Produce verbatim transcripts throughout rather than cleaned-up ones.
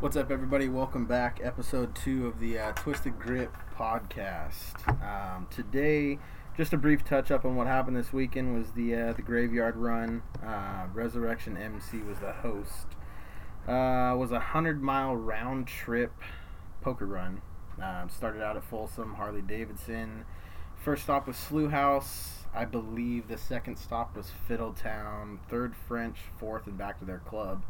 What's up, everybody? Welcome back. Episode two of the uh, Twisted Grip podcast. Um, today, just a brief touch-up on what happened this weekend was the uh, the graveyard run. Uh, Resurrection M C was the host. Uh, was a hundred-mile round-trip poker run. Uh, started out at Folsom Harley-Davidson. First stop was Slew House. I believe the second stop was Fiddletown. Third French, fourth, and back to their club.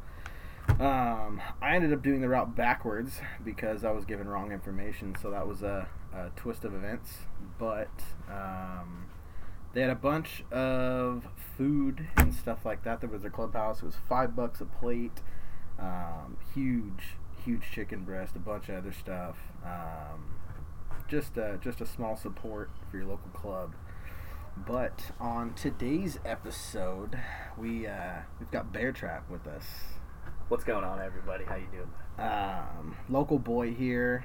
Um, I ended up doing the route backwards because I was given wrong information, so that was a, a twist of events. But um, they had a bunch of food and stuff like that. There was their clubhouse. It was five bucks a plate. Um, huge, huge chicken breast, a bunch of other stuff. Um, just, a, just a small support for your local club. But on today's episode, we uh, we've got Bear Trap with us. What's going on, everybody? How you doing? Um, local boy here.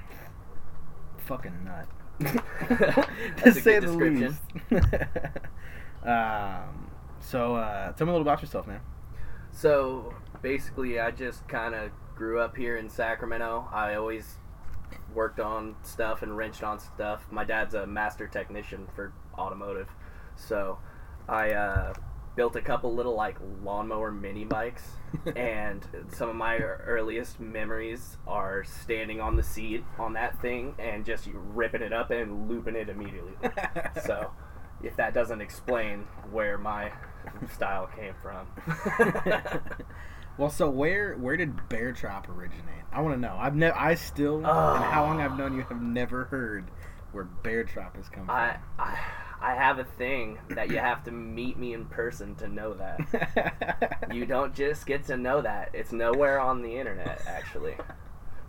Fucking nut. To say the least. um, so, uh, tell me a little about yourself, man. So, basically, I just kind of grew up here in Sacramento. I always worked on stuff and wrenched on stuff. My dad's a master technician for automotive. So, I... Uh, built a couple little, like, lawnmower mini bikes, and some of my earliest memories are standing on the seat on that thing and just ripping it up and looping it immediately. So, if that doesn't explain where my style came from. Well, so where where did Bear Trap originate? I want to know. I've never, I still, oh. and how long I've known you, have never heard where Bear Trap has come I, from. I... I have a thing that you have to meet me in person to know that. You don't just get to know that. It's nowhere on the internet, actually.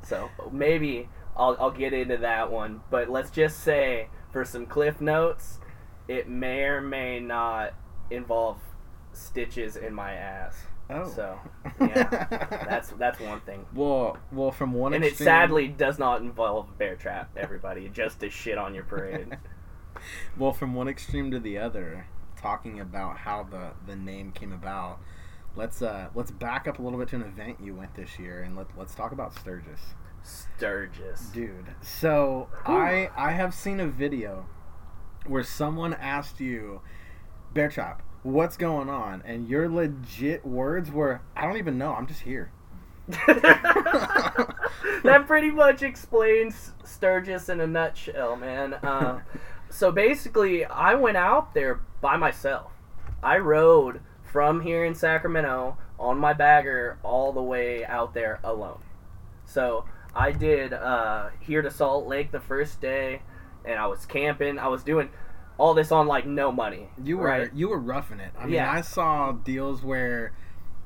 So maybe I'll, I'll get into that one. But let's just say, for some cliff notes, it may or may not involve stitches in my ass. Oh. So, yeah, that's that's one thing. Well, well, from one and extreme... it sadly does not involve Bear Trap, everybody, just to shit on your parade. Well, from one extreme to the other, talking about how the, the name came about, let's uh, let's back up a little bit to an event you went this year, and let, let's talk about Sturgis. Sturgis. Dude, so Ooh. I I have seen a video where someone asked you, Bear Trap, what's going on? And your legit words were, I don't even know, I'm just here. That pretty much explains Sturgis in a nutshell, man. Uh So basically, I went out there by myself. I rode from here in Sacramento on my bagger all the way out there alone. So I did uh, here to Salt Lake the first day, and I was camping. I was doing all this on, like, no money. You were right? You were roughing it. I mean, yeah. I saw deals where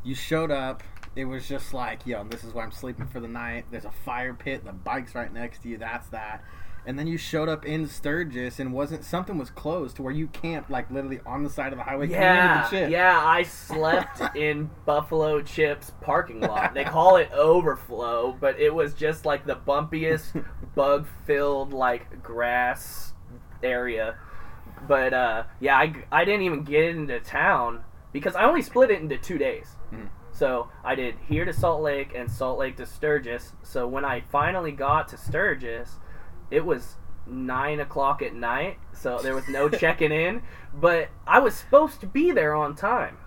you showed up. It was just like, yo, this is where I'm sleeping for the night. There's a fire pit. The bike's right next to you. That's that. And then you showed up in Sturgis and wasn't something was closed to where you camped, like, literally on the side of the highway. Yeah, the chip. yeah, I slept in Buffalo Chip's parking lot. They call it overflow, but it was just like the bumpiest, bug-filled, like, grass area. But uh, yeah, I, I didn't even get into town because I only split it into two days. Mm. So I did here to Salt Lake and Salt Lake to Sturgis. So when I finally got to Sturgis, it was nine o'clock at night, so there was no checking in. But I was supposed to be there on time.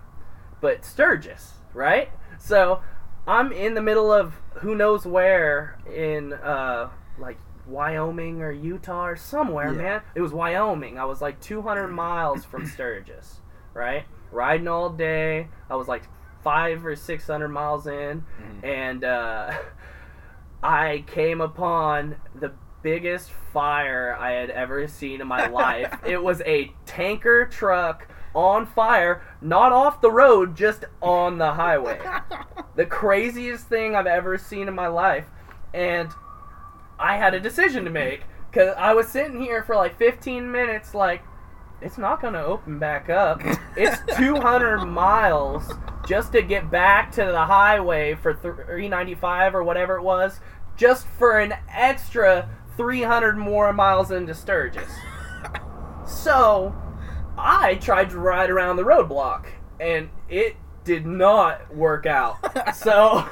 But Sturgis, right? So I'm in the middle of who knows where in, uh, like, Wyoming or Utah or somewhere, yeah. man. It was Wyoming. I was, like, two hundred miles from Sturgis, right? Riding all day. I was, like, five or six hundred miles in. Mm. And uh, I came upon the biggest fire I had ever seen in my life. It was a tanker truck on fire, not off the road, just on the highway. The craziest thing I've ever seen in my life. And I had a decision to make, because I was sitting here for like fifteen minutes like, it's not going to open back up. It's two hundred miles just to get back to the highway for three ninety-five or whatever it was, just for an extra three hundred more miles into Sturgis. So, I tried to ride around the roadblock, and it did not work out. So,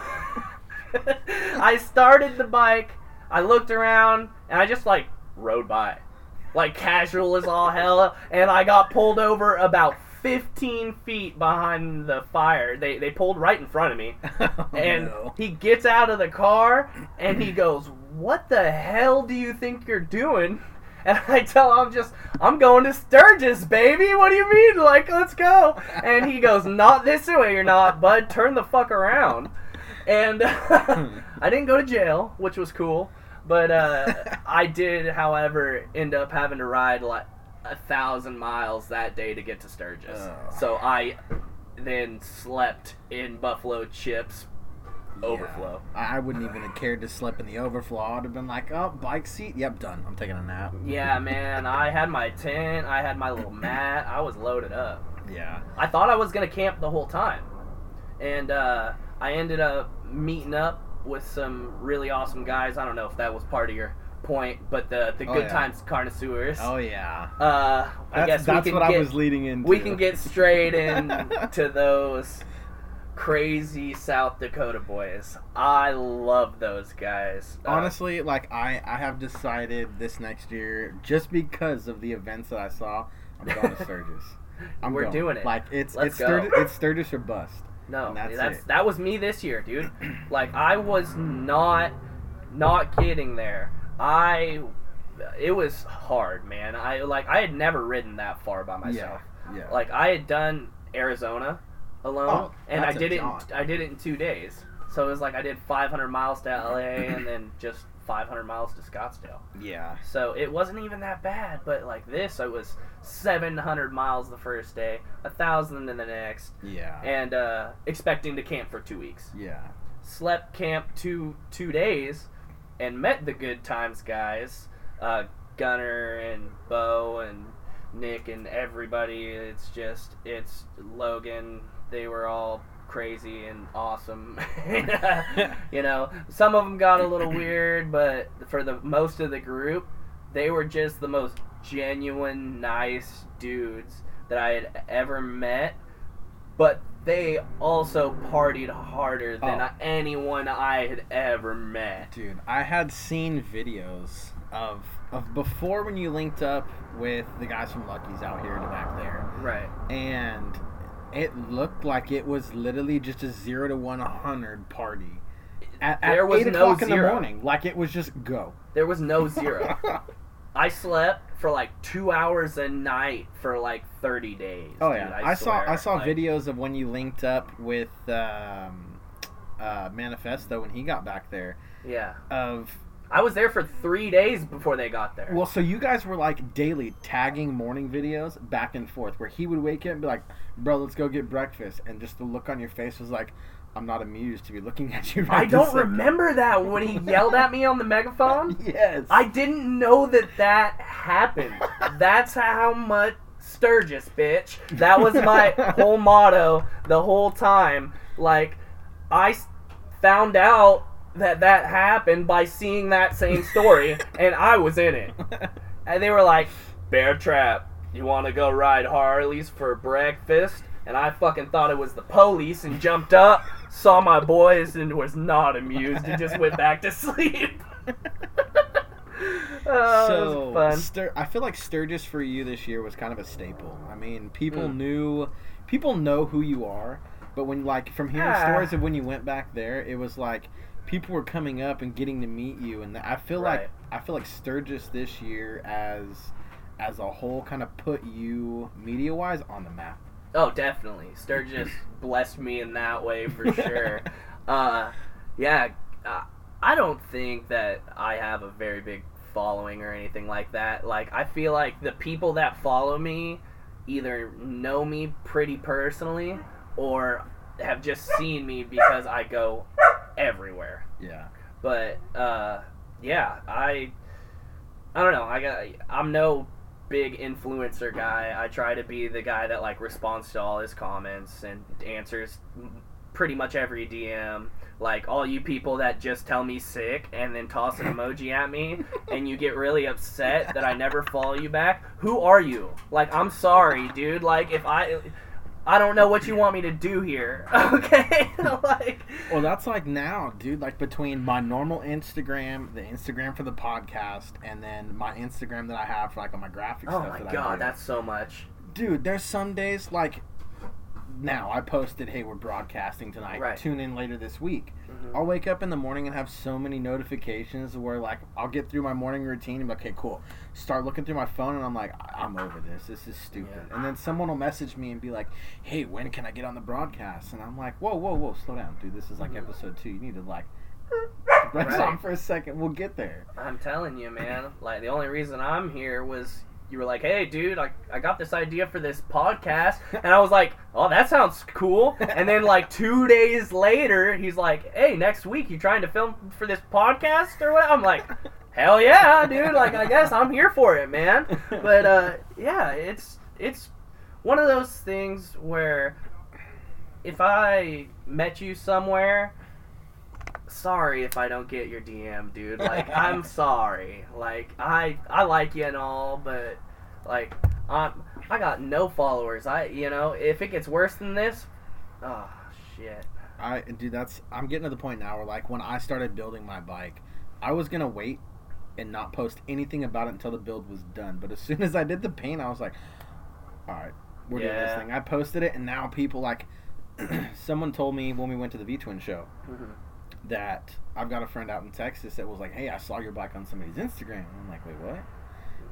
I started the bike, I looked around, and I just, like, rode by. Like, casual as all hell, and I got pulled over about fifteen feet behind the fire. They they pulled right in front of me. Oh, and no. He gets out of the car, and he goes, "What the hell do you think you're doing?" And I tell him, I'm just, I'm going to Sturgis, baby. What do you mean? Like, let's go. And he goes, "Not this way, you're not, bud. Turn the fuck around." And I didn't go to jail, which was cool. But uh, I did, however, end up having to ride like a thousand miles that day to get to Sturgis. Oh. So I then slept in Buffalo Chip's overflow. Yeah. I wouldn't even have cared to sleep in the overflow. I would have been like, "Oh, bike seat? Yep, done. I'm taking a nap." Yeah, man. I had my tent. I had my little mat. I was loaded up. Yeah. I thought I was going to camp the whole time. And uh, I ended up meeting up with some really awesome guys. I don't know if that was part of your point, but the, the oh, Good yeah. Times Connoisseurs. Oh, yeah. Uh, I that's, guess that's we can what get, I was leading into. We can get straight into those crazy South Dakota boys. I love those guys. Uh, Honestly, like, I, I have decided this next year, just because of the events that I saw, I'm going to Sturgis. I'm We're going. doing it. Like, it's it's, Sturgis, it's Sturgis or bust. No, that's, that's that was me this year, dude. Like, I was not not kidding there. I it was hard, man. I like I had never ridden that far by myself. Yeah, yeah. Like, I had done Arizona alone, oh, and I did it. In, I did it in two days. So it was like I did five hundred miles to L A and then just five hundred miles to Scottsdale. Yeah. So it wasn't even that bad, but like this, I was seven hundred miles the first day, a thousand in the next. Yeah. And uh, expecting to camp for two weeks. Yeah. Slept camp two two days, and met the Good Times guys, uh, Gunner and Bo and Nick and everybody. It's just it's Logan. They were all crazy and awesome. You know, some of them got a little weird, but for the most of the group, they were just the most genuine, nice dudes that I had ever met. But they also partied harder than oh. anyone I had ever met. Dude, I had seen videos of of before when you linked up with the guys from Lucky's out here to back there. Right. And it looked like it was literally just a zero to one hundred party. At, there at was eight no o'clock zero. in the morning, like it was just go. There was no zero. I slept for like two hours a night for like thirty days. Oh dude, yeah, I, I saw I saw like, videos of when you linked up with um, uh, Manifesto when he got back there. Yeah. Of I was there for three days before they got there. Well, so you guys were like daily tagging morning videos back and forth where he would wake up and be like, "Bro, let's go get breakfast." And just the look on your face was like, "I'm not amused to be looking at you right I don't second. remember that when he yelled at me on the megaphone. Yes. I didn't know that that happened. That's how much Sturgis, bitch. That was my whole motto the whole time. Like, I found out that that happened by seeing that same story, and I was in it. And they were like, "Bear Trap, you want to go ride Harleys for breakfast?" And I fucking thought it was the police and jumped up, saw my boys, and was not amused and just went back to sleep. Oh, so, it was fun. Stur- I feel like Sturgis for you this year was kind of a staple. I mean, people mm. knew, people know who you are, but when, like, from hearing ah. stories of when you went back there, it was like, people were coming up and getting to meet you, and I feel right. like I feel like Sturgis this year, as as a whole, kind of put you media wise on the map. Oh, definitely, Sturgis blessed me in that way for sure. uh, yeah, uh, I don't think that I have a very big following or anything like that. Like, I feel like the people that follow me either know me pretty personally or have just seen me because I go everywhere. Yeah. But uh yeah, I I don't know. I got I'm no big influencer guy. I try to be the guy that like responds to all his comments and answers pretty much every D M. Like, all you people that just tell me sick and then toss an emoji at me and you get really upset that I never follow you back. Who are you? Like, I'm sorry, dude. Like, if I I don't know what you want me to do here. Okay? Like, well, that's like now, dude. Like between my normal Instagram, the Instagram for the podcast, and then my Instagram that I have for like on my graphics. Oh stuff my that god, I do. That's so much. Dude, there's some days like now I posted, hey, we're broadcasting tonight. Right. Tune in later this week. Mm-hmm. I'll wake up in the morning and have so many notifications where like I'll get through my morning routine and be like, okay, cool. Start looking through my phone and I'm like, I'm over this. This is stupid. Yeah. And then someone will message me and be like, hey, when can I get on the broadcast? And I'm like, whoa, whoa, whoa, slow down, dude. This is like mm-hmm. episode two. You need to like rest right. on for a second. We'll get there. I'm telling you, man. Like the only reason I'm here was you were like, hey, dude, I, I got this idea for this podcast. And I was like, oh, that sounds cool. And then, like, two days later, he's like, hey, next week, you trying to film for this podcast or what? I'm like, hell yeah, dude. Like, I guess I'm here for it, man. But, uh, yeah, it's it's one of those things where if I met you somewhere, sorry if I don't get your D M, dude. Like, I'm sorry. Like, I I like you and all, but, like, I'm, I got no followers. I, you know, if it gets worse than this, oh, shit. I, dude, that's, I'm getting to the point now where, like, when I started building my bike, I was going to wait and not post anything about it until the build was done. But as soon as I did the paint, I was like, all right, we're yeah. doing this thing. I posted it, and now people, like, someone told me when we went to the V-Twin show, mm-hmm. that I've got a friend out in Texas that was like, hey, I saw your bike on somebody's Instagram. And I'm like, wait, what?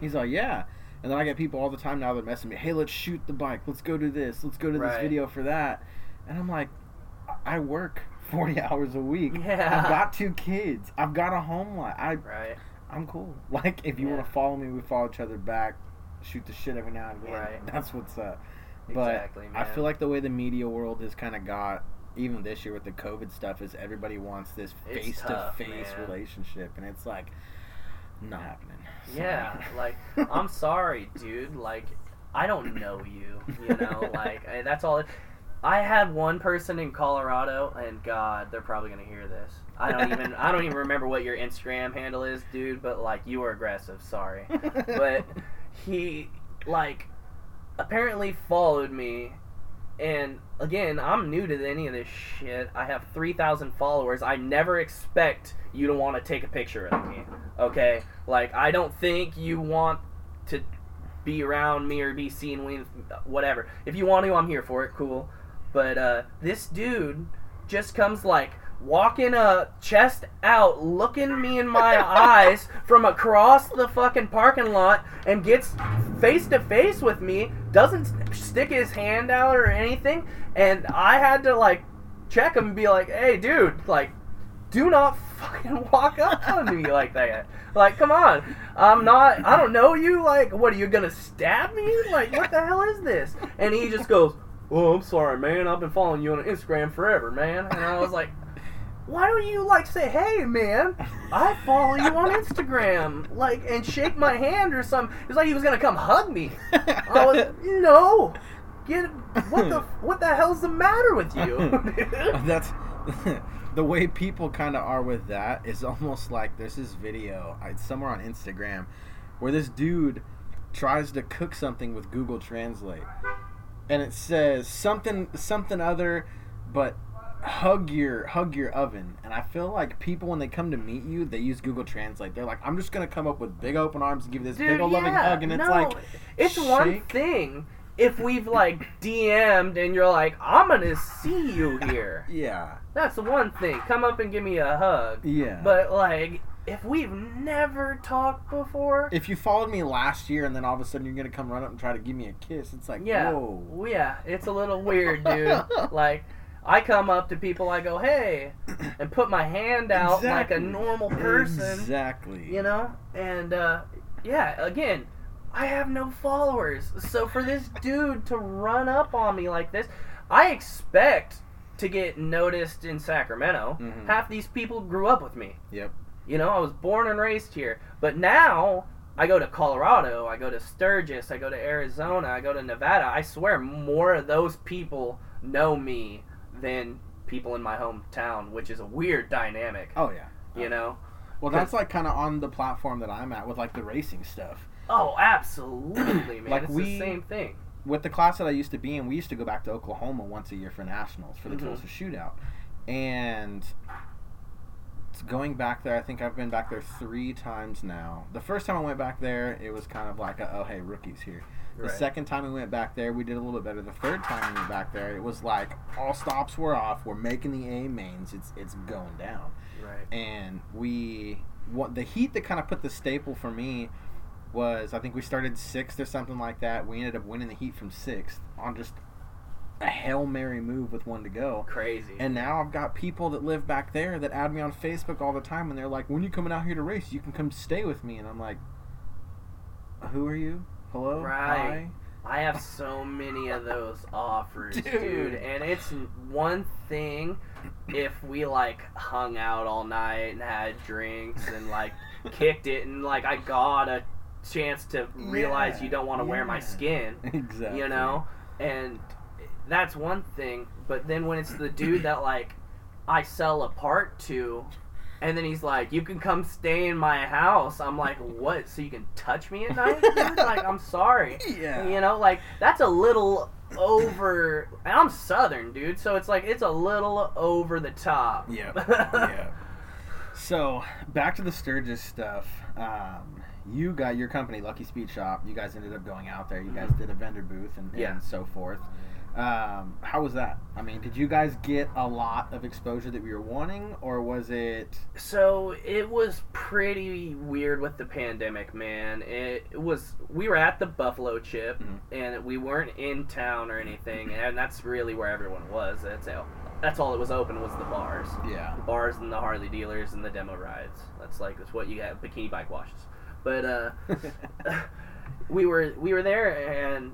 He's like, yeah. And then I get people all the time now that messaging me, hey, let's shoot the bike. Let's go do this. Let's go to right. this video for that. And I'm like, I work forty hours a week. Yeah. I've got two kids. I've got a home life. I, right. I'm cool. Like, if you yeah. want to follow me, we follow each other back, shoot the shit every now and again. Right. That's what's up. But exactly, man. I feel like the way the media world has kind of got, even this year with the COVID stuff, is everybody wants this face to face relationship, and it's like not happening. So. Yeah, like I'm sorry, dude. Like I don't know you. You know, like I, that's all. It, I had one person in Colorado, and God, they're probably gonna hear this. I don't even. I don't even remember what your Instagram handle is, dude. But like, you were aggressive. Sorry, but he like apparently followed me. And, again, I'm new to any of this shit. I have three thousand followers. I never expect you to want to take a picture of me, okay? Like, I don't think you want to be around me or be seen with whatever. If you want to, I'm here for it. Cool. But uh, this dude just comes, like, walking up, chest out, looking me in my eyes from across the fucking parking lot and gets face-to-face with me, doesn't stick his hand out or anything, and I had to, like, check him and be like, hey, dude, like, do not fucking walk up on me like that. Like, come on. I'm not, I don't know you, like, what, are you gonna stab me? Like, what the hell is this? And he just goes, oh, I'm sorry, man, I've been following you on Instagram forever, man. And I was like, why don't you, like, say, hey, man, I follow you on Instagram, like, and shake my hand or something. It's like he was going to come hug me. I was, no. Get, what the what the hell's the matter with you? That's, the way people kind of are with that is almost like there's this video, it's somewhere on Instagram, where this dude tries to cook something with Google Translate. And it says something, something other, but... hug your hug your oven. And I feel like people, when they come to meet you, they use Google Translate. They're like, I'm just gonna come up with big open arms and give you this Dude, big old yeah, loving hug. And no, it's like, it's shake. One thing if we've like D M'd and you're like, I'm gonna see you here. Yeah, that's the one thing. Come up and give me a hug. Yeah, but like, if we've never talked before, if you followed me last year and then all of a sudden you're gonna come run up and try to give me a kiss, it's like, yeah, whoa. Yeah, it's a little weird, dude. Like, I come up to people, I go, hey, and put my hand out exactly. like a normal person. Exactly. You know? And, uh, yeah, again, I have no followers. So for this dude to run up on me like this, I expect to get noticed in Sacramento. Mm-hmm. Half these people grew up with me. Yep. You know, I was born and raised here. But now, I go to Colorado, I go to Sturgis, I go to Arizona, I go to Nevada. I swear more of those people know me than people in my hometown, which is a weird dynamic. Oh, yeah. You know? Well, that's, like, kind of on the platform that I'm at with, like, the racing stuff. Oh, absolutely, man. Like, it's we, the same thing. with the class that I used to be in, we used to go back to Oklahoma once a year for nationals for the mm-hmm. Tulsa Shootout. And going back there, I think I've been back there three times now. The first time I went back there, it was kind of like, a, oh, hey, rookie's here. The right. second time we went back there, we did a little bit better. The third time we went back there, it was like, all stops were off. We're making the A mains. It's it's going down. Right. And we, what the heat that kind of put the staple for me was, I think we started sixth or something like that. We ended up winning the heat from sixth on just a Hail Mary move with one to go. Crazy. And now I've got people that live back there that add me on Facebook all the time, and they're like, when you coming out here to race, you can come stay with me. And I'm like, who are you? Hello? Right. Hi. I have so many of those offers, dude. dude. And it's one thing if we, like, hung out all night and had drinks and, like, kicked it, and, like, I got a chance to realize yeah, you don't want to yeah. wear my skin. Exactly. You know? And that's one thing. But then when it's the dude that, like, I sell a part to, and then he's like, you can come stay in my house. I'm like, what? So you can touch me at night? Like, I'm sorry. Yeah. You know, like, that's a little over. And I'm Southern, dude. So it's like, it's a little over the top. Yeah. yeah. So, back to the Sturgis stuff. Um, you got your company, Lucky Speed Shop. You guys ended up going out there. You guys did a vendor booth and, yeah. and so forth. Um, how was that? I mean, did you guys get a lot of exposure that we were wanting, or was it... So, it was pretty weird with the pandemic, man. It was... We were at the Buffalo Chip, mm-hmm. and we weren't in town or anything, and that's really where everyone was. That's all, that's all that was open was the bars. Yeah. The bars and the Harley dealers and the demo rides. That's like, that's what you got, bikini bike washes. But, uh... we were we were there, and...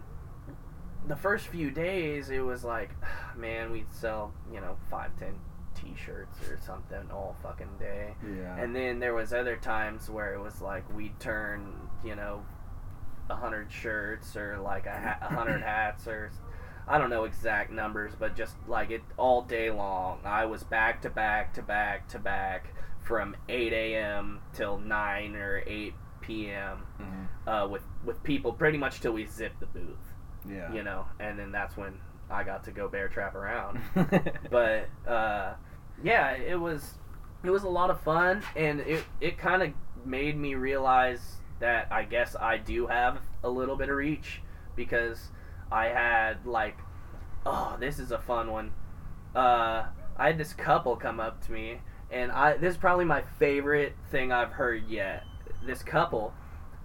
The first few days, it was like, man, we'd sell, you know, five, ten T-shirts or something all fucking day. Yeah. And then there was other times where it was like we'd turn, you know, a hundred shirts or like a ha- hundred hats or I don't know exact numbers, but just like it all day long. I was back to back to back to back from eight a.m. till nine or eight p.m. Mm-hmm. uh, with with people pretty much till we zipped the booth. Yeah. You know, and then that's when I got to go bear trap around. But uh, yeah, it was it was a lot of fun, and it it kind of made me realize that I guess I do have a little bit of reach, because I had like, oh, this is a fun one. Uh, I had this couple come up to me, and I this is probably my favorite thing I've heard yet. This couple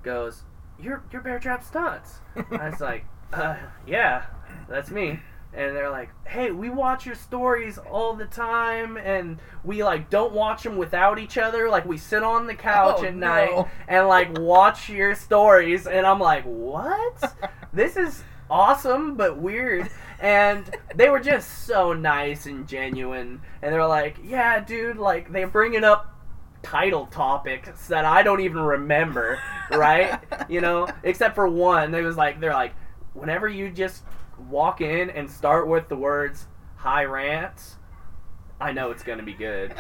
goes, "You're you're bear trap stunts." I was like. Uh, yeah, that's me. And they're like, hey, we watch your stories all the time, and we, like, don't watch them without each other. Like, we sit on the couch oh, at night no. and, like, watch your stories. And I'm like, what? This is awesome but weird. And they were just so nice and genuine. And they're like, yeah, dude, like, they're bringing up title topics that I don't even remember, right? You know, except for one. They was like, they're like, whenever you just walk in and start with the words "high rants," I know it's going to be good.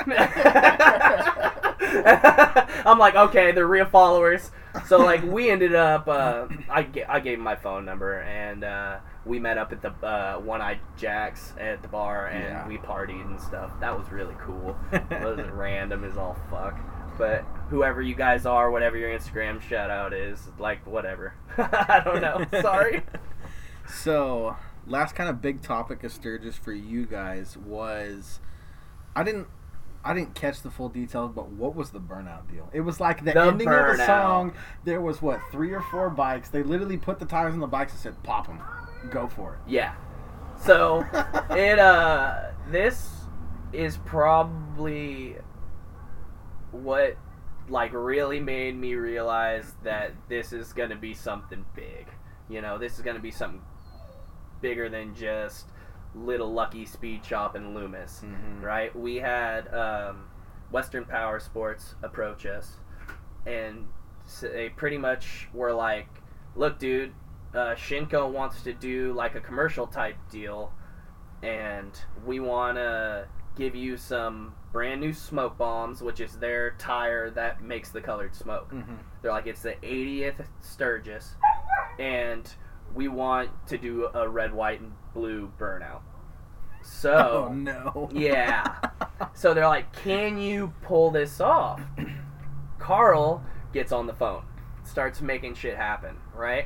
I'm like, okay, they're real followers. So, like, we ended up, uh, I, g- I gave him my phone number, and uh, we met up at the uh, One-Eyed Jack's at the bar, and yeah. we partied and stuff. That was really cool. It wasn't random as all fuck. But whoever you guys are, whatever your Instagram shout-out is, like, whatever. I don't know. Sorry. So, last kind of big topic of Sturgis for you guys was, I didn't I didn't catch the full details, but what was the burnout deal? It was like the, the ending burnout. Of the song. There was, what, three or four bikes. They literally put the tires on the bikes and said, pop them. Go for it. Yeah. So, it, uh, this is probably... what like really made me realize that this is gonna be something big. You know, this is gonna be something bigger than just little Lucky Speed Shop and Loomis. Mm-hmm. Right? We had um, Western Power Sports approach us, and they pretty much were like, look, dude, uh, Shinko wants to do like a commercial type deal, and we wanna give you some brand new smoke bombs, which is their tire that makes the colored smoke. Mm-hmm. They're like, it's the eightieth Sturgis, and we want to do a red, white, and blue burnout. So, oh, no. Yeah. So they're like, can you pull this off? Carl gets on the phone, starts making shit happen, right?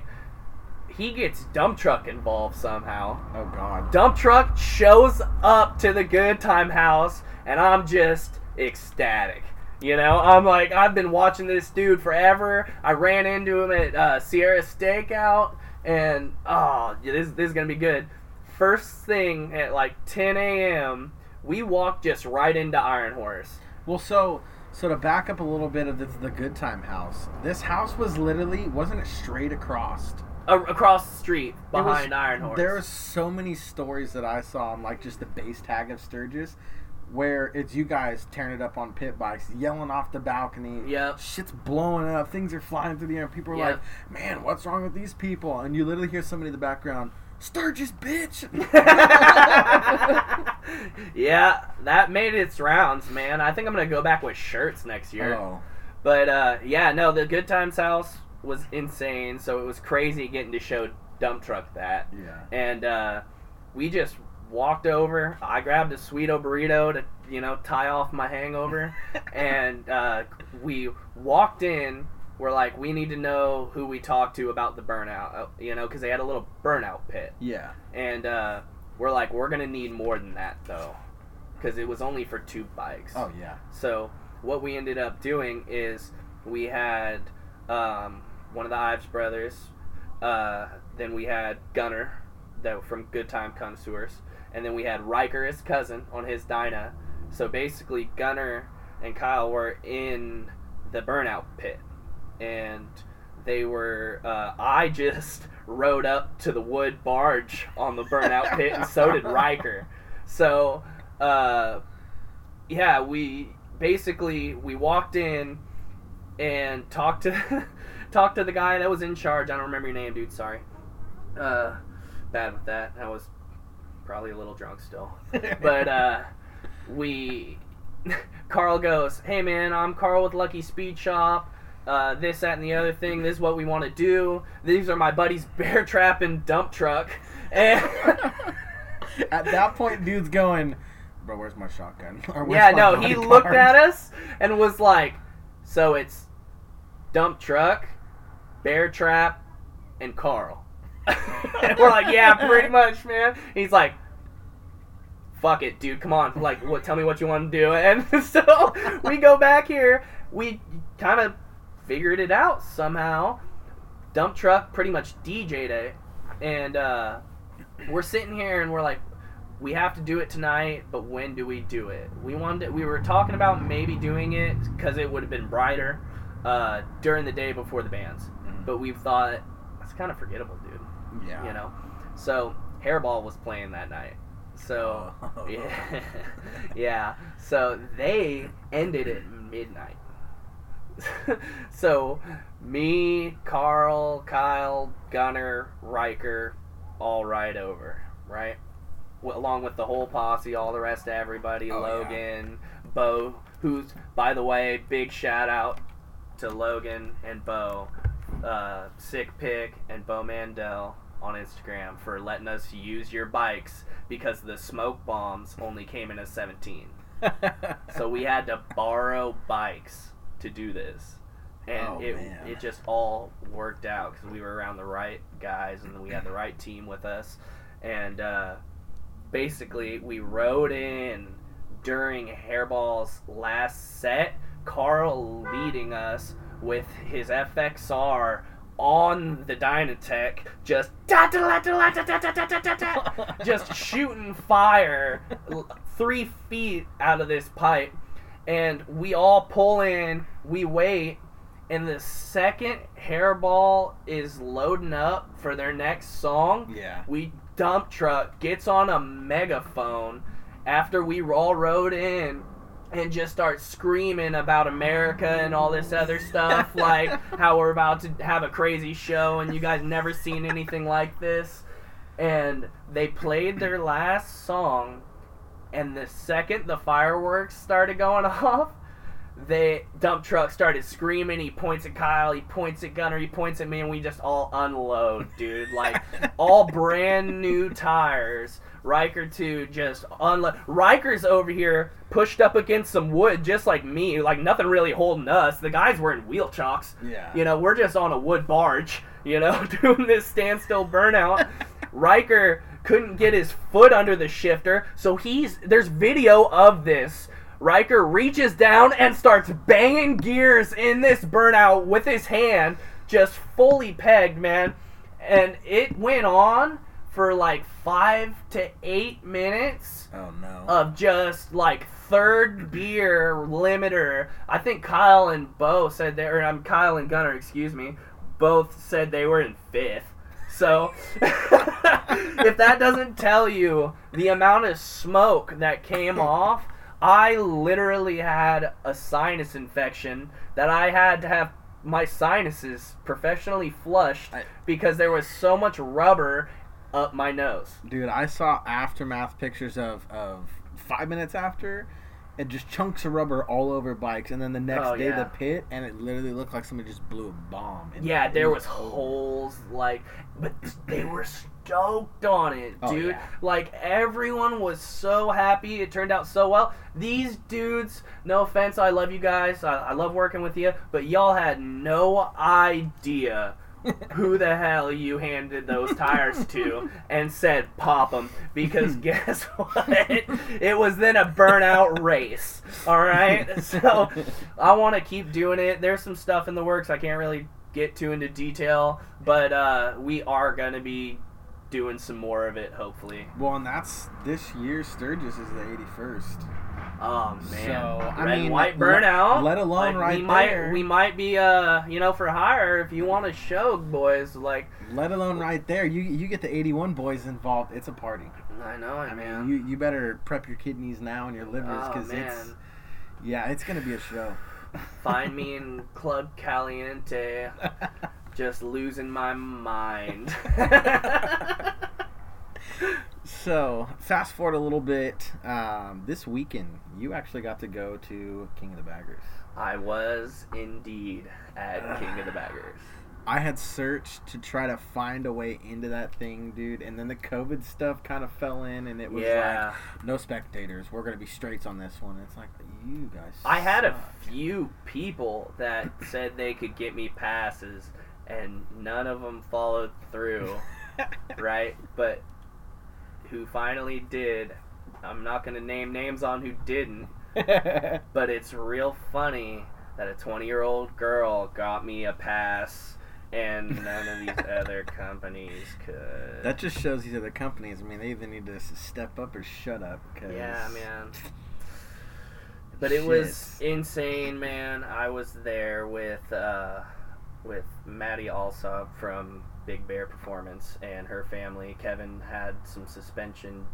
He gets Dump Truck involved somehow. Oh, God. Dump Truck shows up to the Good Time house, and I'm just ecstatic. You know, I'm like, I've been watching this dude forever. I ran into him at uh, Sierra Steakout, and oh, this, this is going to be good. First thing at like ten a.m., we walked just right into Iron Horse. Well, so so to back up a little bit of the, the Good Time house, this house was literally, wasn't it straight across? Uh, across the street, behind was, Iron Horse. There are so many stories that I saw on like just the base tag of Sturgis, where it's you guys tearing it up on pit bikes, yelling off the balcony. Yep. Shit's blowing up. Things are flying through the air. People are yep. like, man, what's wrong with these people? And you literally hear somebody in the background, Sturgis, bitch! Yeah, that made its rounds, man. I think I'm going to go back with shirts next year. Oh. But, uh, yeah, no, the Good Times house was insane, so it was crazy getting to show Dump Truck that. Yeah. And uh, we just walked over. I grabbed a Sweeto burrito to, you know, tie off my hangover. And uh, we walked in. We're like, we need to know who we talked to about the burnout, you know, because they had a little burnout pit. Yeah. And uh, we're like, we're going to need more than that, though, because it was only for two bikes. Oh, yeah. So what we ended up doing is we had um, one of the Ives brothers. Uh, then we had Gunner that from Good Time Connoisseurs. And then we had Riker, his cousin, on his Dyna. So basically, Gunner and Kyle were in the burnout pit. And they were, uh, I just rode up to the wood barge on the burnout pit, and so did Riker. So, uh, yeah, we basically, we walked in and talked to, talked to the guy that was in charge. I don't remember your name, dude. Sorry. Uh, bad with that. I was probably a little drunk still, but, uh, we, Carl goes, hey man, I'm Carl with Lucky Speed Shop. Uh, this, that, and the other thing. This is what we want to do. These are my buddies, Bear Trap and Dump Truck. And at that point, dude's going, bro, where's my shotgun? Or, where's yeah, no, he guard? Looked at us and was like, so it's Dump Truck, Bear Trap, and Carl. And we're like, yeah, pretty much, man. He's like, fuck it, dude, come on. Like, what? Tell me what you want to do. And so we go back here. We kind of figured it out somehow. Dump Truck pretty much D J'd it, and uh, we're sitting here and we're like, we have to do it tonight, but when do we do it? We wanted, to, we were talking about maybe doing it because it would have been brighter uh, during the day before the bands, mm-hmm. but we thought that's kind of forgettable, dude. Yeah, you know. So Hairball was playing that night. So oh. yeah, yeah. So they ended at midnight. So, me, Carl, Kyle, Gunner, Riker, all right over, right? W- along with the whole posse, all the rest of everybody, oh, Logan, yeah. Bo, who's, by the way, big shout out to Logan and Bo, uh, Sick Pick and Bo Mandel on Instagram for letting us use your bikes because the smoke bombs only came in a seventeen. So we had to borrow bikes to do this, and oh, it man. it just all worked out because we were around the right guys and we had the right team with us, and uh, basically we rode in during Hairball's last set, Carl leading us with his F X R on the Dynatech, just just shooting fire three feet out of this pipe. And we all pull in, we wait, and the second Hairball is loading up for their next song, yeah. we Dump Truck gets on a megaphone after we all rode in and just starts screaming about America and all this other stuff, like how we're about to have a crazy show and you guys never seen anything like this. And they played their last song. And the second the fireworks started going off, they Dump Truck started screaming. He points at Kyle, he points at Gunner, he points at me, and we just all unload, dude. Like, all brand new tires. Riker two just unload. Riker's over here pushed up against some wood just like me. Like, nothing really holding us. The guys were in wheel chocks. Yeah. You know, we're just on a wood barge, you know, doing this standstill burnout. Riker couldn't get his foot under the shifter, so he's there's video of this. Riker reaches down and starts banging gears in this burnout with his hand, just fully pegged, man. And it went on for like five to eight minutes oh, no. of just like third beer limiter. I think Kyle and Bo said they, or I'm um, Kyle and Gunner, excuse me, both said they were in fifth. So, if that doesn't tell you the amount of smoke that came off, I literally had a sinus infection that I had to have my sinuses professionally flushed I, because there was so much rubber up my nose. Dude, I saw aftermath pictures of, of five minutes after, and just chunks of rubber all over bikes, and then the next oh, day yeah. the pit, and it literally looked like somebody just blew a bomb. Yeah, there was holes, like, but they were stoked on it, oh, dude. Yeah. Like, everyone was so happy. It turned out so well. These dudes, no offense, I love you guys. I, I love working with you, but y'all had no idea who the hell you handed those tires to and said pop them, because guess what? It was then a burnout race, all right? So I want to keep doing it. There's some stuff in the works I can't really get too into detail, but uh, we are going to be doing some more of it, hopefully. Well, and that's this year. Sturgis is the eighty-first. Oh man! So, I Red mean, white burnout. Let alone like, right we might, there. We might be, uh, you know, for hire if you want to show, boys. Like, let alone right there. You you get the eighty-one boys involved. It's a party. I know, I man. Mean, you you better prep your kidneys now and your livers because oh, it's yeah, it's gonna be a show. Find me in Club Caliente, just losing my mind. So, fast forward a little bit. Um, this weekend, you actually got to go to King of the Baggers. I was indeed at uh, King of the Baggers. I had searched to try to find a way into that thing, dude, and then the COVID stuff kind of fell in, and it was yeah. like, no spectators. We're going to be straights on this one. It's like, you guys I suck. Had a few people that said they could get me passes, and none of them followed through, right? But who finally did, I'm not going to name names on who didn't, but it's real funny that a twenty-year-old girl got me a pass and none of these other companies could. That just shows these other companies, I mean, they either need to step up or shut up. Cause yeah, man. But it shit. was insane, man. I was there with, uh, with Maddie Alsop from Big Bear Performance and her family. Kevin had some suspension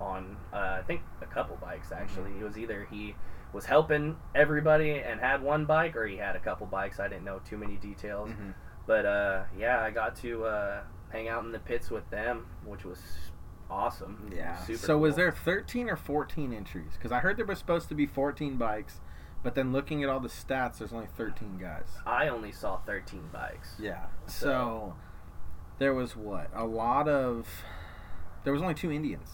on, uh, I think, a couple bikes, actually. Mm-hmm. It was either he was helping everybody and had one bike, or he had a couple bikes. I didn't know too many details. Mm-hmm. But, uh, yeah, I got to uh, hang out in the pits with them, which was awesome. Yeah. Was super so cool. Was there thirteen or fourteen entries? Because I heard there was supposed to be fourteen bikes, but then looking at all the stats, there's only thirteen guys. I only saw thirteen bikes. Yeah. So... so There was what? A lot of... There was only two Indians.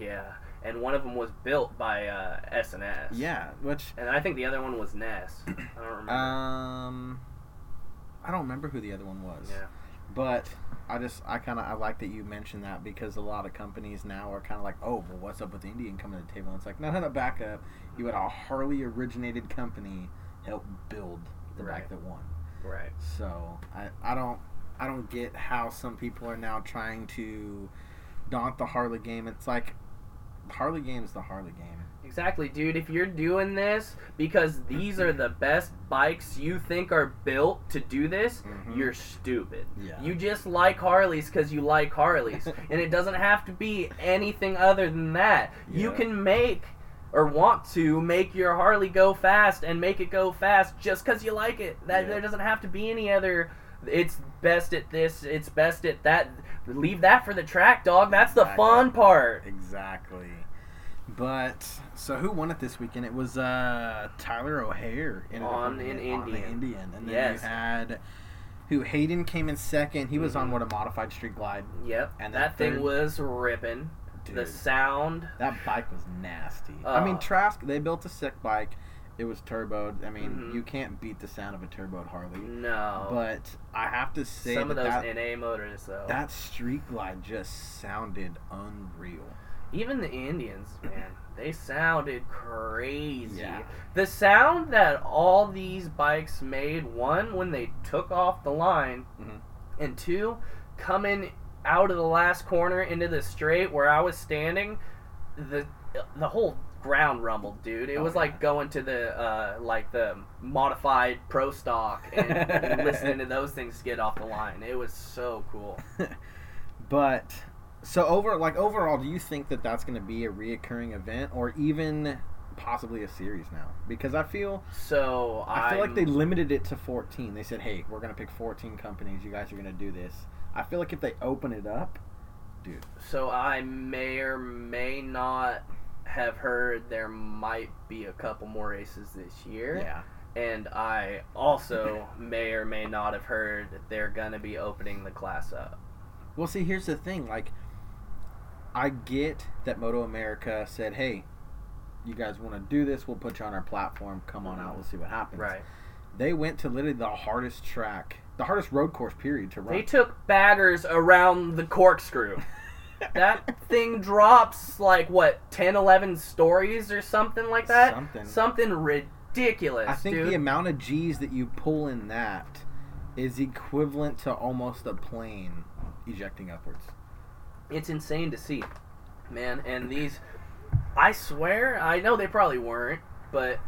Yeah, and one of them was built by uh, S and S. Yeah, which... And I think the other one was Ness. I don't remember. Um, I don't remember who the other one was. Yeah. But I just... I kind of... I like that you mentioned that because a lot of companies now are kind of like, oh, well, what's up with the Indian coming to the table? And it's like, no, no, no, back up. You had a Harley-originated company help build the right. bike that won. Right. So, I, I don't... I don't get how some people are now trying to daunt the Harley game. It's like, the Harley game is the Harley game. Exactly, dude. If you're doing this because these are the best bikes you think are built to do this, mm-hmm. you're stupid. Yeah. You just like Harleys because you like Harleys. And it doesn't have to be anything other than that. Yeah. You can make... or want to make your Harley go fast and make it go fast just because you like it. That yeah. There doesn't have to be any other... It's best at this, it's best at that. Leave that for the track, dog. That's exactly. the fun part. Exactly. But so who won it this weekend? It was uh, Tyler O'Hare in on an Indian. On the Indian, and then yes. you had who Hayden came in second. He mm-hmm. was on what a modified street glide. Yep, and that, that thing third, was ripping. Dude, the sound. That bike was nasty. Oh. I mean, Trask. They built a sick bike. It was turboed. I mean, mm-hmm. you can't beat the sound of a turboed Harley. No. But I have to say some that of those that, N A motors, though. That street glide just sounded unreal. Even the Indians, man, they sounded crazy. Yeah. The sound that all these bikes made, one, when they took off the line, mm-hmm. and two, coming out of the last corner into the straight where I was standing, the the whole ground rumbled, dude. It oh, was yeah. like going to the uh, like the modified pro stock and listening to those things get off the line. It was so cool. But... So over like overall, do you think that that's going to be a reoccurring event, or even possibly a series now? Because I feel so. I feel I'm, like they limited it to fourteen. They said, "Hey, we're going to pick fourteen companies. You guys are going to do this." I feel like if they open it up, dude. So I may or may not have heard there might be a couple more races this year. Yeah. And I also may or may not have heard that they're going to be opening the class up. Well, see, here's the thing, like. I get that Moto America said, hey, you guys want to do this? We'll put you on our platform. Come on out. We'll see what happens. Right. They went to literally the hardest track, the hardest road course period to run. They took baggers around the corkscrew. That thing drops like, what, ten, eleven stories or something like that? Something. Something ridiculous, I think dude. The amount of G's that you pull in that is equivalent to almost a plane ejecting upwards. It's insane to see, man. And these, I swear, I know they probably weren't, but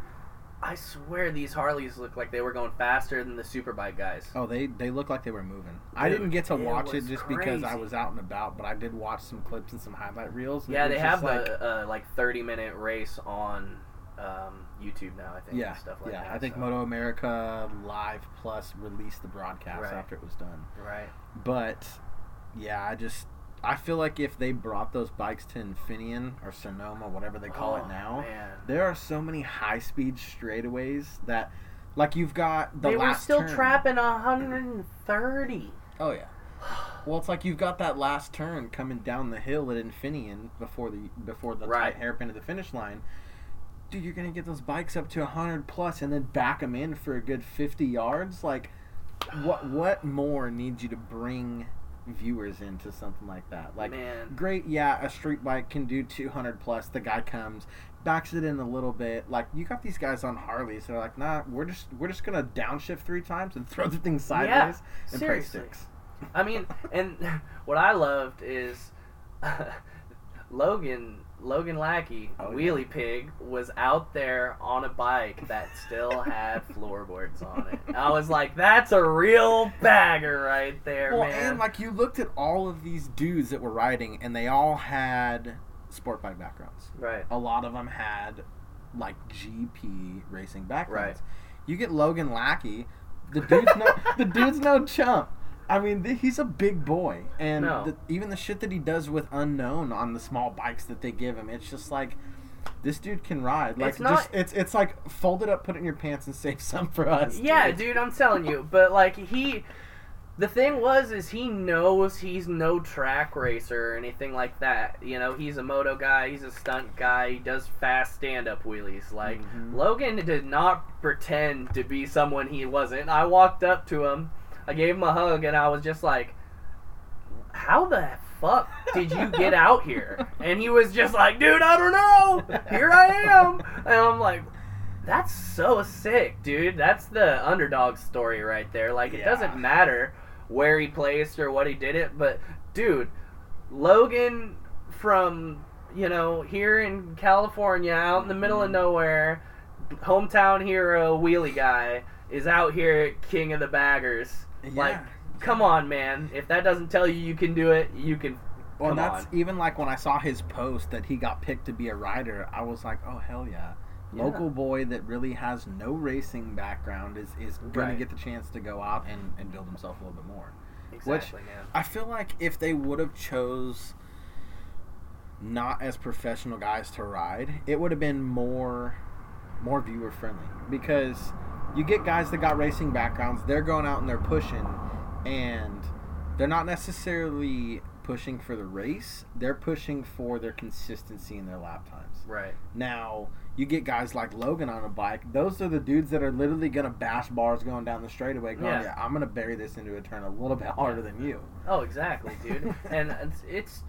I swear these Harleys looked like they were going faster than the Superbike guys. Oh, they, they looked like they were moving. Dude, I didn't get to watch it just crazy. Because I was out and about, but I did watch some clips and some highlight reels. Yeah, they have like, a, a like thirty-minute race on um, YouTube now, I think, yeah, and stuff like yeah, that. Yeah, I think so. Moto America Live Plus released the broadcast right. after it was done. Right. But, yeah, I just... I feel like if they brought those bikes to Infineon or Sonoma, whatever they call oh, it now, man. There are so many high-speed straightaways that, like, you've got the they last They were still turn. Trapping one hundred thirty. Oh, yeah. Well, it's like you've got that last turn coming down the hill at Infineon before the before the right. tight hairpin of the finish line. Dude, you're going to get those bikes up to one hundred plus and then back them in for a good fifty yards? Like, what what more needs you to bring... viewers into something like that? Like, man. Great, yeah, a street bike can do two hundred plus. The guy comes, backs it in a little bit. Like, you got these guys on Harleys. They're like, nah, we're just we're just gonna downshift three times and throw the thing sideways yeah, and play sticks. I mean, and what I loved is uh, Logan Logan Lackey, oh, Wheelie yeah. Pig, was out there on a bike that still had floorboards on it. I was like, that's a real bagger right there, well, man. Well, and, like, you looked at all of these dudes that were riding, and they all had sport bike backgrounds. Right. A lot of them had, like, G P racing backgrounds. Right. You get Logan Lackey, the dude's no, the dude's no chump. I mean, th- he's a big boy, and no. the, even the shit that he does with Unknown on the small bikes that they give him, it's just like, this dude can ride. Like, it's not, just, it's it's like, fold it up, put it in your pants, and save some for us. Yeah, dude, dude I'm telling you, but like, he, the thing was, is he knows he's no track racer or anything like that. You know, he's a moto guy, he's a stunt guy, he does fast stand-up wheelies. Like, mm-hmm. Logan did not pretend to be someone he wasn't. I walked up to him. I gave him a hug, and I was just like, how the fuck did you get out here? And he was just like, dude, I don't know. Here I am. And I'm like, that's so sick, dude. That's the underdog story right there. Like, yeah. It doesn't matter where he placed or what he did it, but, dude, Logan from, you know, here in California, out in the middle of nowhere, hometown hero, wheelie guy, is out here at King of the Baggers. Yeah. Like, come on, man. If that doesn't tell you you can do it, you can. Well, come that's on. Even like when I saw his post that he got picked to be a rider, I was like, oh, hell yeah. yeah. Local boy that really has no racing background is, is going right. to get the chance to go out and, and build himself a little bit more. Exactly, Which, man. I feel like if they would have chose not as professional guys to ride, it would have been more more viewer friendly, because you get guys that got racing backgrounds, they're going out and they're pushing, and they're not necessarily pushing for the race, they're pushing for their consistency in their lap times. Right. Now, you get guys like Logan on a bike, those are the dudes that are literally going to bash bars going down the straightaway going, yeah, yeah I'm going to bury this into a turn a little bit harder than you. Oh, exactly, dude. And it's, it's,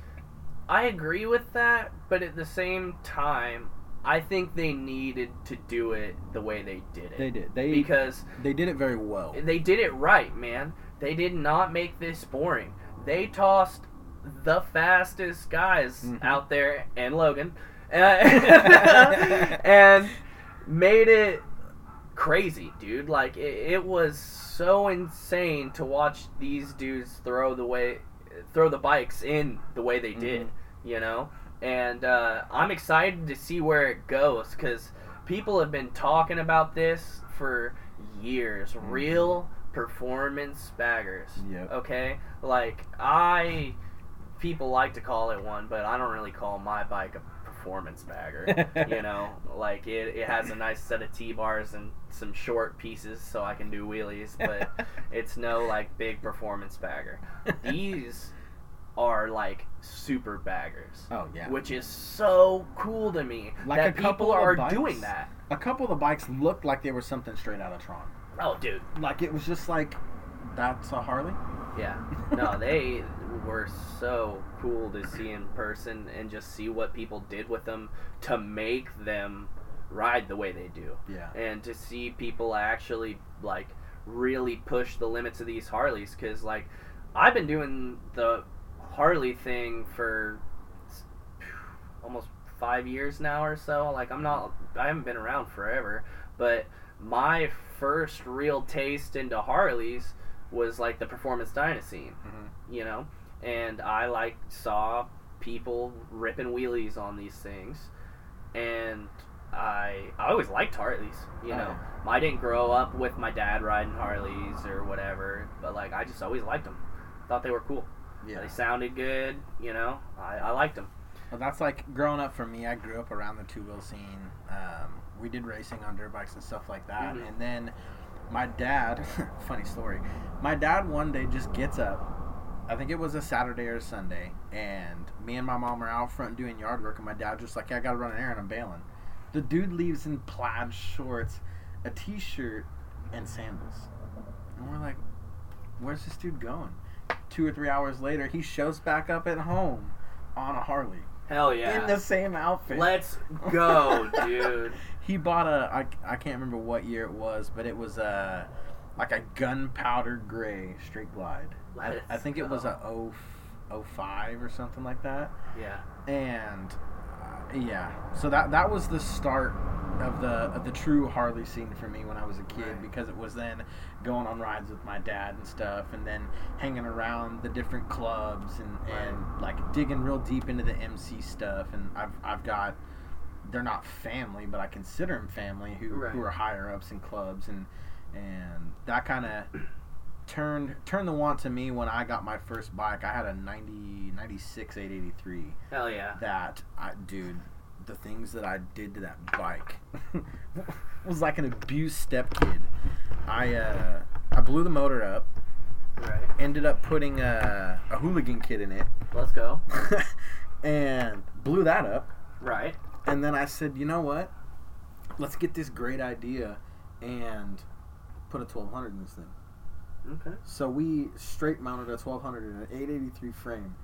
I agree with that, but at the same time, I think they needed to do it the way they did it. They did. They, because they did it very well. They did it right, man. They did not make this boring. They tossed the fastest guys mm-hmm. out there, and Logan, uh, and made it crazy, dude. Like, it, it was so insane to watch these dudes throw the way, throw the bikes in the way they did, mm-hmm. you know? And uh, I'm excited to see where it goes, because people have been talking about this for years. Mm-hmm. Real performance baggers. Yep. Okay? Like, I... people like to call it one, but I don't really call my bike a performance bagger. You know? Like, it, it has a nice set of T-bars and some short pieces so I can do wheelies, but it's no, like, big performance bagger. These... are like super baggers. Oh yeah, which is so cool to me. Like, that a couple people are bikes, doing that. A couple of the bikes looked like they were something straight out of Tron. Oh, dude! Like, it was just like, that's a Harley. Yeah. No, they were so cool to see in person and just see what people did with them to make them ride the way they do. Yeah. And to see people actually like really push the limits of these Harleys, because like I've been doing the Harley thing for almost five years now or so. Like, I'm not, I haven't been around forever, but my first real taste into Harleys was like the Performance Dynasty, mm-hmm. you know, and I like saw people ripping wheelies on these things, and I I always liked Harleys, you know. Oh, yeah. I didn't grow up with my dad riding Harleys or whatever, but like I just always liked them, thought they were cool. Yeah. They sounded good, you know. I, I liked them. Well, that's like growing up for me. I grew up around the two-wheel scene. Um, we did racing on dirt bikes and stuff like that. Mm-hmm. And then my dad, funny story, my dad one day just gets up. I think it was a Saturday or a Sunday. And me and my mom are out front doing yard work. And my dad just like, yeah, I got to run an errand. I'm bailing. The dude leaves in plaid shorts, a T-shirt, and sandals. And we're like, where's this dude going? Two or three hours later, he shows back up at home on a Harley. Hell yeah. In the same outfit. Let's go, dude. He bought a, I, I can't remember what year it was, but it was a, like a gunpowder gray straight glide. I, I think go. It was a oh five or something like that. Yeah. And, uh, yeah. So that that was the start of the of the true Harley scene for me when I was a kid, right. Because it was then going on rides with my dad and stuff, and then hanging around the different clubs and, right. and like digging real deep into the M C stuff. And I've I've got, they're not family, but I consider them family who, right. who are higher ups in clubs, and and that kind of turned turned the want to me when I got my first bike. I had a ninety ninety-six eight eighty-three. Hell yeah! That I dude. The things that I did to that bike was like an abused stepkid. I uh, I blew the motor up. Right. Ended up putting a, a hooligan kit in it. Let's go. And blew that up. Right. And then I said, you know what? Let's get this great idea and put a twelve hundred in this thing. Okay. So we straight mounted a twelve hundred in an eight eighty-three frame.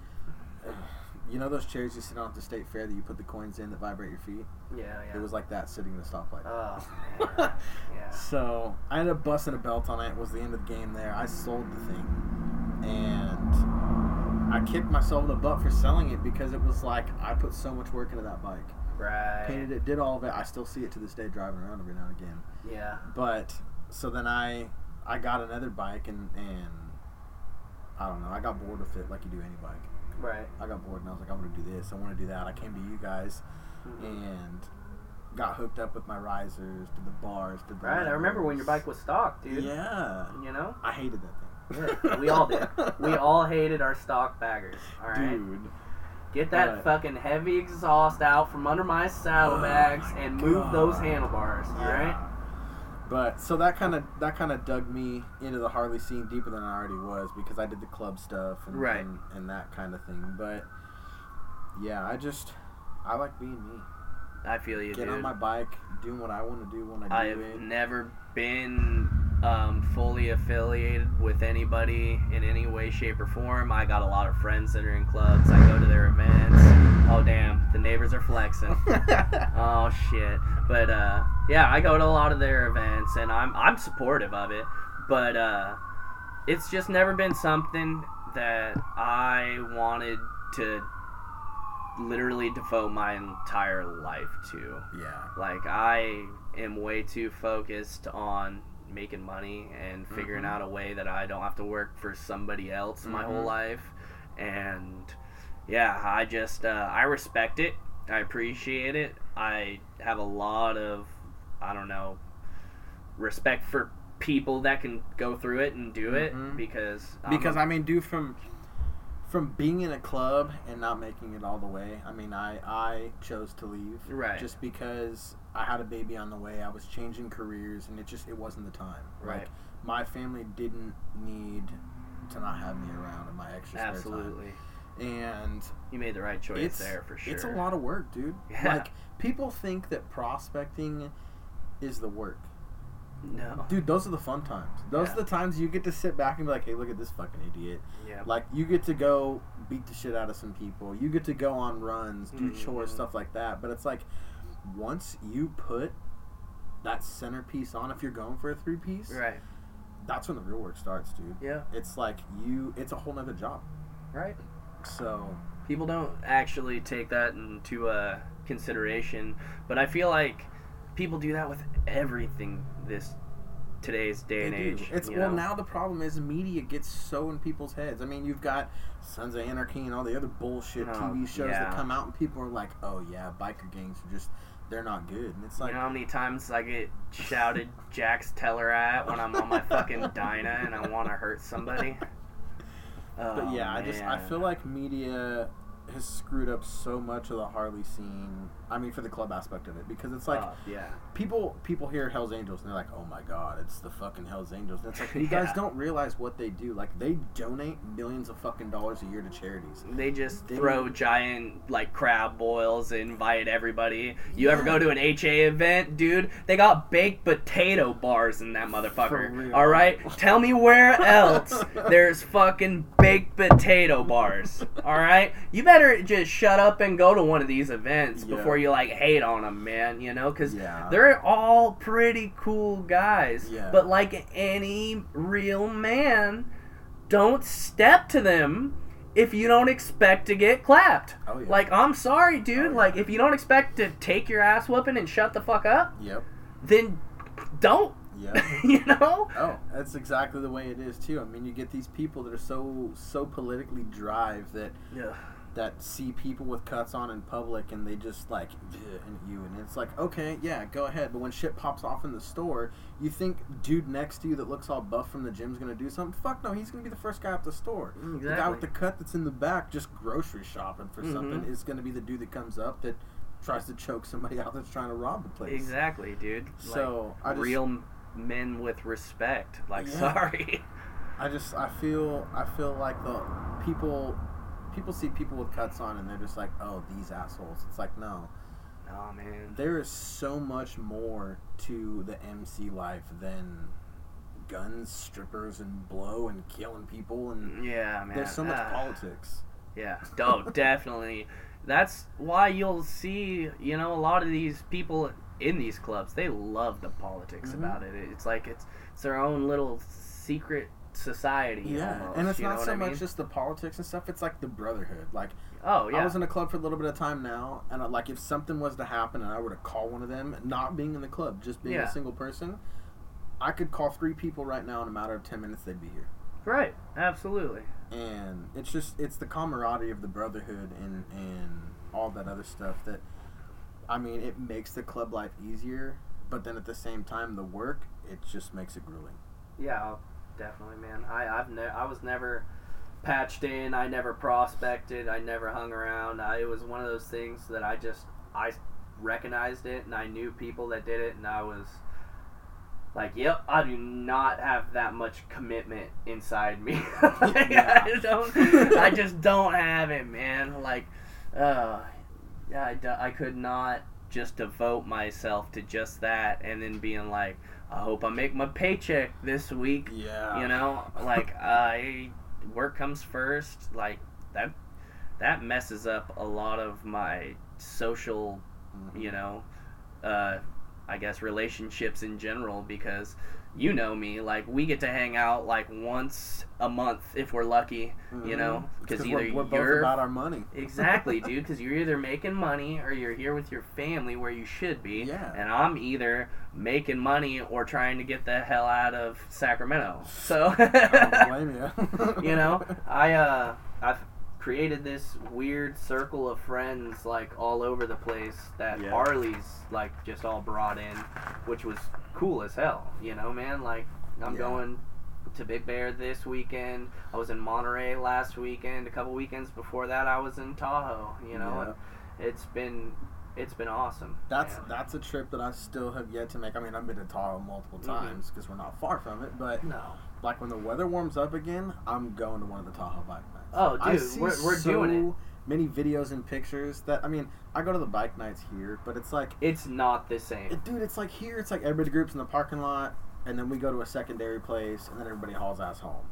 You know those chairs you sit on at the state fair that you put the coins in that vibrate your feet? Yeah, yeah. It was like that sitting in the stoplight. Oh, man. Yeah. So I ended up busting a belt on it. It was the end of the game there. I sold the thing. And I kicked myself in the butt for selling it, because it was like I put so much work into that bike. Right. Painted it, did all of it. I still see it to this day driving around every now and again. Yeah. But so then I I got another bike, and, and I don't know. I got bored with it like you do any bike. Right. I got bored and I was like, I want to do this. I want to do that. I came to you guys, mm-hmm. and got hooked up with my risers, did the bars, did the right. Levers. I remember when your bike was stock, dude. Yeah. You know? I hated that thing. Yeah. We all did. We all hated our stock baggers. All right. Dude. Get that right. fucking heavy exhaust out from under my saddlebags oh my and move God. those handlebars, yeah. all right? But so that kind of that kind of dug me into the Harley scene deeper than I already was, because I did the club stuff and right. and, and that kind of thing. But yeah, I just I like being me. I feel you. Get dude. on my bike, doing what I want to do when I do I've it. I've never been um, fully affiliated with anybody in any way, shape, or form. I got a lot of friends that are in clubs. I go to their events. Oh damn, the neighbors are flexing. Oh shit. But uh, yeah, I go to a lot of their events, and I'm I'm supportive of it. But uh, it's just never been something that I wanted to literally devote my entire life to. Yeah. Like, I am way too focused on making money and figuring mm-hmm. out a way that I don't have to work for somebody else mm-hmm. my whole life. And yeah, I just uh, I respect it. I appreciate it. I have a lot of, I don't know, respect for people that can go through it and do it mm-hmm. because I'm because a, I mean, do from from being in a club and not making it all the way. I mean, I I chose to leave right just because I had a baby on the way. I was changing careers, and it just it wasn't the time. Right, like, my family didn't need to not have me around in my extra absolutely. Spare time. And you made the right choice there for sure. It's a lot of work, dude. Yeah. Like, people think that prospecting is the work. No. Dude, those are the fun times. Those yeah. are the times you get to sit back and be like, hey, look at this fucking idiot. Yeah. Like, you get to go beat the shit out of some people. You get to go on runs, do mm-hmm. chores, stuff like that. But it's like, once you put that centerpiece on, if you're going for a three-piece, right. that's when the real work starts, dude. Yeah. It's like, you, it's a whole nother job. Right. So people don't actually take that into uh, consideration, but I feel like people do that with everything this today's day and age. It's well know? Now the problem is media gets so in people's heads. I mean, you've got Sons of Anarchy and all the other bullshit oh, T V shows yeah. that come out, and people are like, "Oh yeah, biker gangs are just." They're not good. And it's like, you know how many times I get shouted Jax Teller at when I'm on my fucking Dyna and I want to hurt somebody. But yeah, oh, I just I feel like media has screwed up so much of the Harley scene. I mean, for the club aspect of it, because it's like, oh, yeah, people people hear Hell's Angels and they're like, oh my god, it's the fucking Hell's Angels. And it's like, you yeah. guys don't realize what they do. Like, they donate millions of fucking dollars a year to charities. They just they throw don't... giant like crab boils and invite everybody. You yeah. ever go to an H A event, dude? They got baked potato bars in that motherfucker. All right, tell me where else there's fucking baked potato bars. All right, you better just shut up and go to one of these events yeah. before you like hate on them, man, you know, because yeah. they're all pretty cool guys yeah. but like any real man, don't step to them if you don't expect to get clapped. Oh, yeah. Like, I'm sorry, dude. Oh, yeah. Like, if you don't expect to take your ass whooping and shut the fuck up, yep. then don't. Yep. You know? Oh, that's exactly the way it is too. I mean, you get these people that are so so politically drive that yeah. that see people with cuts on in public, and they just like and you, and it's like, okay, yeah, go ahead. But when shit pops off in the store, you think dude next to you that looks all buff from the gym's gonna do something? Fuck no, he's gonna be the first guy at the store. Exactly. The guy with the cut that's in the back just grocery shopping for mm-hmm. something is gonna be the dude that comes up that tries to choke somebody out that's trying to rob the place. Exactly, dude. So like, I just, real men with respect. Like, yeah. sorry. I just I feel I feel like the people. People see people with cuts on and they're just like, oh, these assholes. It's like, no. No, man. There is so much more to the M C life than guns, strippers, and blow and killing people. And yeah, man. There's so much uh, politics. Yeah. Oh, definitely. That's why you'll see, you know, a lot of these people in these clubs, they love the politics mm-hmm. about it. It's like it's, it's their own little secret society yeah almost, and it's not so I mean? much just the politics and stuff, it's like the brotherhood. Like, oh yeah, I was in a club for a little bit of time now, and I, like if something was to happen and I were to call one of them, not being in the club, just being yeah. a single person, I could call three people right now in a matter of ten minutes, they'd be here. Right, absolutely. And it's just it's the camaraderie of the brotherhood and and all that other stuff that, I mean, it makes the club life easier, but then at the same time the work, it just makes it grueling. Yeah, I'll- definitely, man. I I've ne- I was never patched in. I never prospected. I never hung around. I, it was one of those things that I just, I recognized it, and I knew people that did it, and I was like, yep, I do not have that much commitment inside me. Like, yeah. I don't, I just don't have it, man. Like, uh, I, I could not just devote myself to just that, and then being like, I hope I make my paycheck this week. Yeah. You know, like, I work comes first. Like, that that messes up a lot of my social, you know, uh, I guess relationships in general, because you know me, like, we get to hang out like once a month if we're lucky, you know, because either we're, we're both you're about our money. Exactly, dude, because you're either making money or you're here with your family where you should be. Yeah. And I'm either making money or trying to get the hell out of Sacramento. So I don't blame you. You know, I uh I've created this weird circle of friends like all over the place that yeah. Harley's like just all brought in, which was cool as hell, you know, man. Like, I'm yeah. going to Big Bear this weekend. I was in Monterey last weekend. A couple weekends before that, I was in Tahoe. You know, yeah. it's been it's been awesome. That's man. that's a trip that I still have yet to make. I mean, I've been to Tahoe multiple times because mm-hmm. we're not far from it, but no. Like, when the weather warms up again, I'm going to one of the Tahoe bike nights. Oh, dude, I see we're, we're so doing it. Many videos and pictures that, I mean, I go to the bike nights here, but it's like... It's not the same. It, dude, it's like here, it's like everybody groups in the parking lot, and then we go to a secondary place, and then everybody hauls ass home.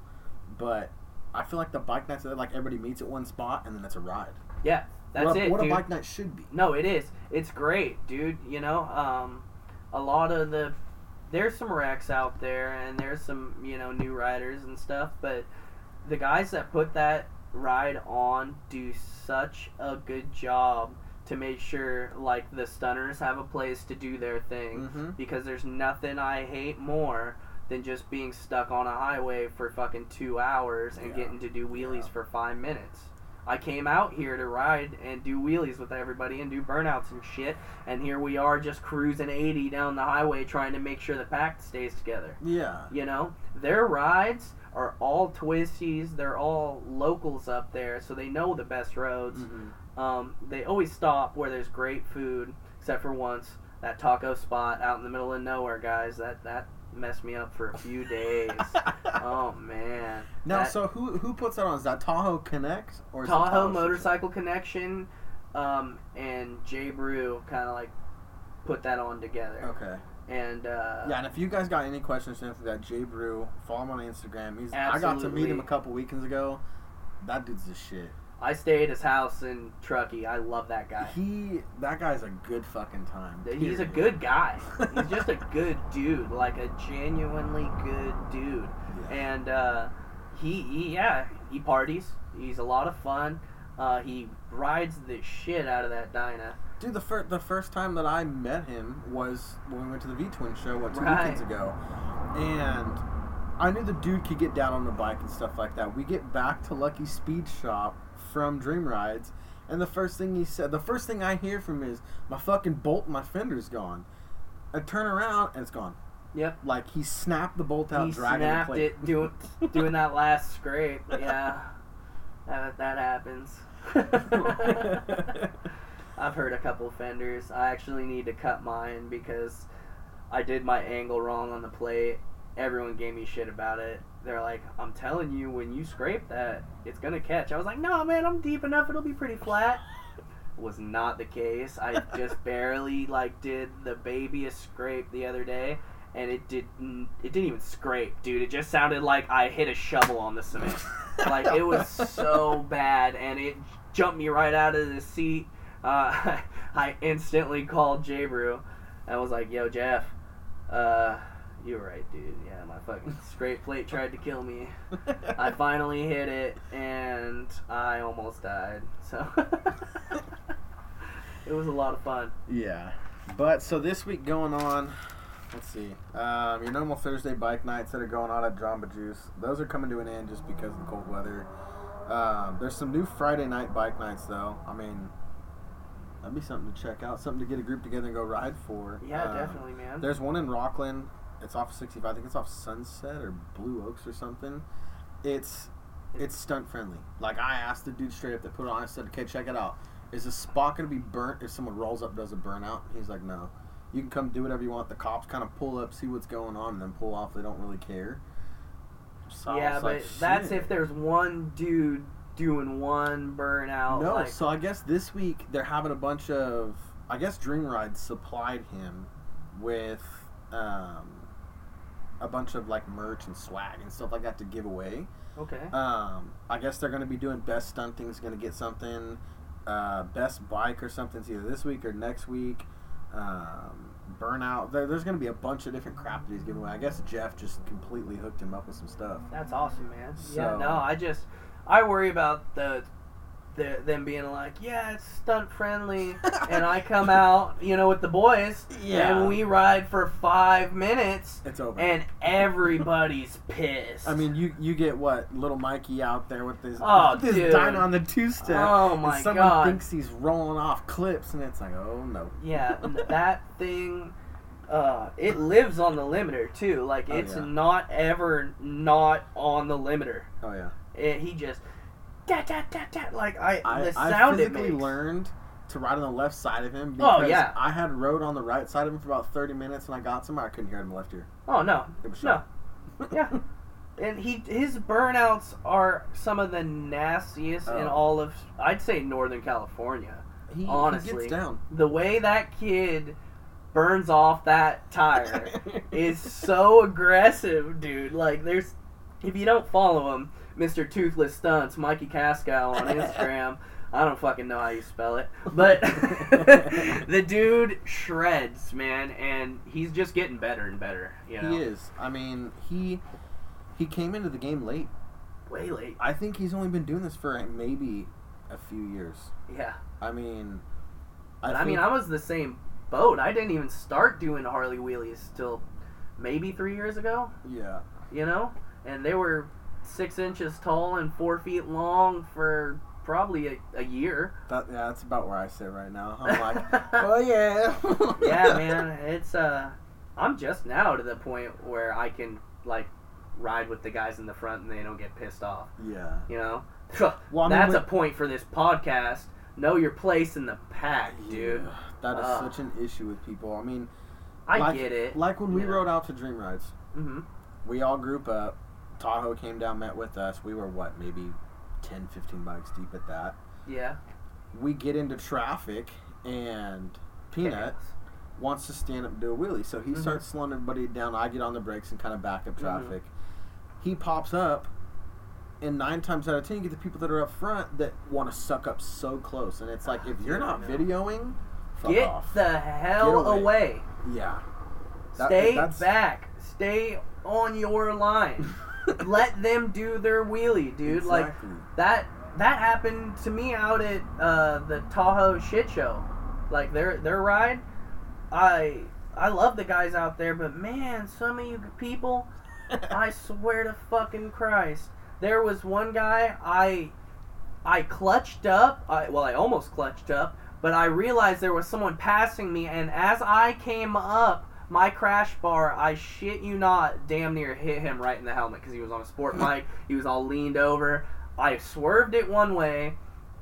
But I feel like the bike nights, like, everybody meets at one spot, and then it's a ride. Yeah, that's what a, it, What dude. a bike night should be. No, it is. It's great, dude. You know, um, a lot of the... There's some wrecks out there, and there's some, you know, new riders and stuff, but the guys that put that ride on do such a good job to make sure, like, the stunners have a place to do their thing, mm-hmm. because there's nothing I hate more than just being stuck on a highway for fucking two hours and yeah. getting to do wheelies yeah. for five minutes. I came out here to ride and do wheelies with everybody and do burnouts and shit, and here we are just cruising eighty down the highway trying to make sure the pack stays together. Yeah. You know? Their rides are all twisties. They're all locals up there, so they know the best roads. Mm-hmm. Um, they always stop where there's great food, except for once, that taco spot out in the middle of nowhere, guys. That... that messed me up for a few days. Oh man. Now that, so who who puts that on? Is that Tahoe Connect or is Tahoe, it Tahoe Motorcycle System? Connection um and Jay Brew kind of like put that on together. Okay. And uh yeah, and if you guys got any questions for that Jay Brew, follow him on Instagram. He's absolutely. I got to meet him a couple weekends ago. That dude's the shit. I stayed at his house in Truckee. I love that guy. He, that guy's a good fucking time. Period. He's a good guy. He's just a good dude, like a genuinely good dude. Yeah. And uh, he, he, yeah, he parties. He's a lot of fun. Uh, he rides the shit out of that Dyna. Dude, the first the first time that I met him was when we went to the V-Twin show, what, two right. weekends ago, and I knew the dude could get down on the bike and stuff like that. We get back to Lucky Speed Shop from Dream Rides, and the first thing he said, the first thing I hear from him is, my fucking bolt in my fender's gone. I turn around, and it's gone. Yep. Like, he snapped the bolt out, he dragging the plate. He snapped it, doing, doing that last scrape. Yeah. That, that happens. I've hurt a couple fenders. I actually need to cut mine because I did my angle wrong on the plate. Everyone gave me shit about it. They're like, I'm telling you, when you scrape that, it's going to catch. I was like, no, man, I'm deep enough. It'll be pretty flat. Was not the case. I just barely, like, did the babyest scrape the other day, and it didn't, it didn't even scrape, dude. It just sounded like I hit a shovel on the cement. Like, it was so bad, and it jumped me right out of the seat. Uh, I instantly called Jay Brew, and I was like, yo, Jeff, uh... you're right, dude. Yeah, my fucking scrape plate tried to kill me. I finally hit it, and I almost died. So it was a lot of fun. Yeah. But so this week going on, let's see, um, your normal Thursday bike nights that are going on at Jamba Juice, those are coming to an end just because of the cold weather. Um, there's some new Friday night bike nights, though. I mean... that'd be something to check out, something to get a group together and go ride for. Yeah, um, definitely, man. There's one in Rockland. It's off sixty-five. I think it's off Sunset or Blue Oaks or something. It's it's stunt friendly. Like, I asked the dude straight up that put it on. I said, okay, check it out. Is the spot going to be burnt if someone rolls up and does a burnout? He's like, no. You can come do whatever you want. The cops kind of pull up, see what's going on, and then pull off. They don't really care. So yeah, but like, that's if there's one dude doing one burnout. No, like, so I guess this week they're having a bunch of... I guess Dream Rides supplied him with um, a bunch of, like, merch and swag and stuff like that to give away. Okay. Um, I guess they're going to be doing Best Stunt Thing's going to get something. Uh, Best Bike or something's either this week or next week. Um, burnout. There, there's going to be a bunch of different crap that he's giving away. I guess Jeff just completely hooked him up with some stuff. That's awesome, man. So, yeah, no, I just... I worry about the... them being like, yeah, it's stunt friendly, and I come out, you know, with the boys, yeah, and we ride for five minutes. It's over, and everybody's pissed. I mean, you you get what little Mikey out there with his oh, with his dino on the two step. Oh my and someone god! Someone thinks he's rolling off clips, and it's like, oh no. Yeah, that thing, uh, it lives on the limiter too. Like, it's oh, yeah. not ever not on the limiter. Oh yeah. It, he just. Da, da, da, da. Like I, I, the sound I physically it makes. learned to ride on the left side of him because oh, yeah. I had rode on the right side of him for about thirty minutes, and I got somewhere I couldn't hear him left ear. Oh no, it was no, yeah, and he his burnouts are some of the nastiest oh. in all of I'd say Northern California. He, honestly, he gets down. The way that kid burns off that tire is so aggressive, dude. Like there's if you don't follow him. Mister Toothless Stunts, Mikey Cascow on Instagram. I don't fucking know how you spell it. But the dude shreds, man, and he's just getting better and better. You know? He is. I mean, he he came into the game late. Way late. I think he's only been doing this for maybe a few years. Yeah. I mean... I, I mean, I was the same boat. I didn't even start doing Harley Wheelies till maybe three years ago. Yeah. You know? And they were... six inches tall and four feet long for probably a, a year. That, yeah, that's about where I sit right now. I'm like, oh yeah. Yeah, man, it's uh, I'm just now to the point where I can like ride with the guys in the front and they don't get pissed off. Yeah. You know, well, I mean, that's with... a point for this podcast. Know your place in the pack, dude. Yeah, that is uh, such an issue with people. I mean, I like, get it. Like when we yeah. rode out to Dream Rides, mm-hmm. we all group up. Tahoe came down, met with us. We were, what, maybe ten, fifteen bikes deep at that. Yeah. We get into traffic, and Peanut Damn. wants to stand up and do a wheelie. So he mm-hmm. starts slowing everybody down. I get on the brakes and kind of back up traffic. Mm-hmm. He pops up, and nine times out of ten, you get the people that are up front that want to suck up so close. And it's like, if you're not videoing, fuck get off. Get the hell get away. away. Yeah. That, Stay that's... back. Stay on your line. Let them do their wheelie, dude. Exactly. Like that that happened to me out at uh, the Tahoe shit show. Like their their ride. I I love the guys out there, but man, some of you people, I swear to fucking Christ. There was one guy I I clutched up. I, well, I almost clutched up, but I realized there was someone passing me, and as I came up, my crash bar, I shit you not, damn near hit him right in the helmet because he was on a sport bike. He was all leaned over. I swerved it one way,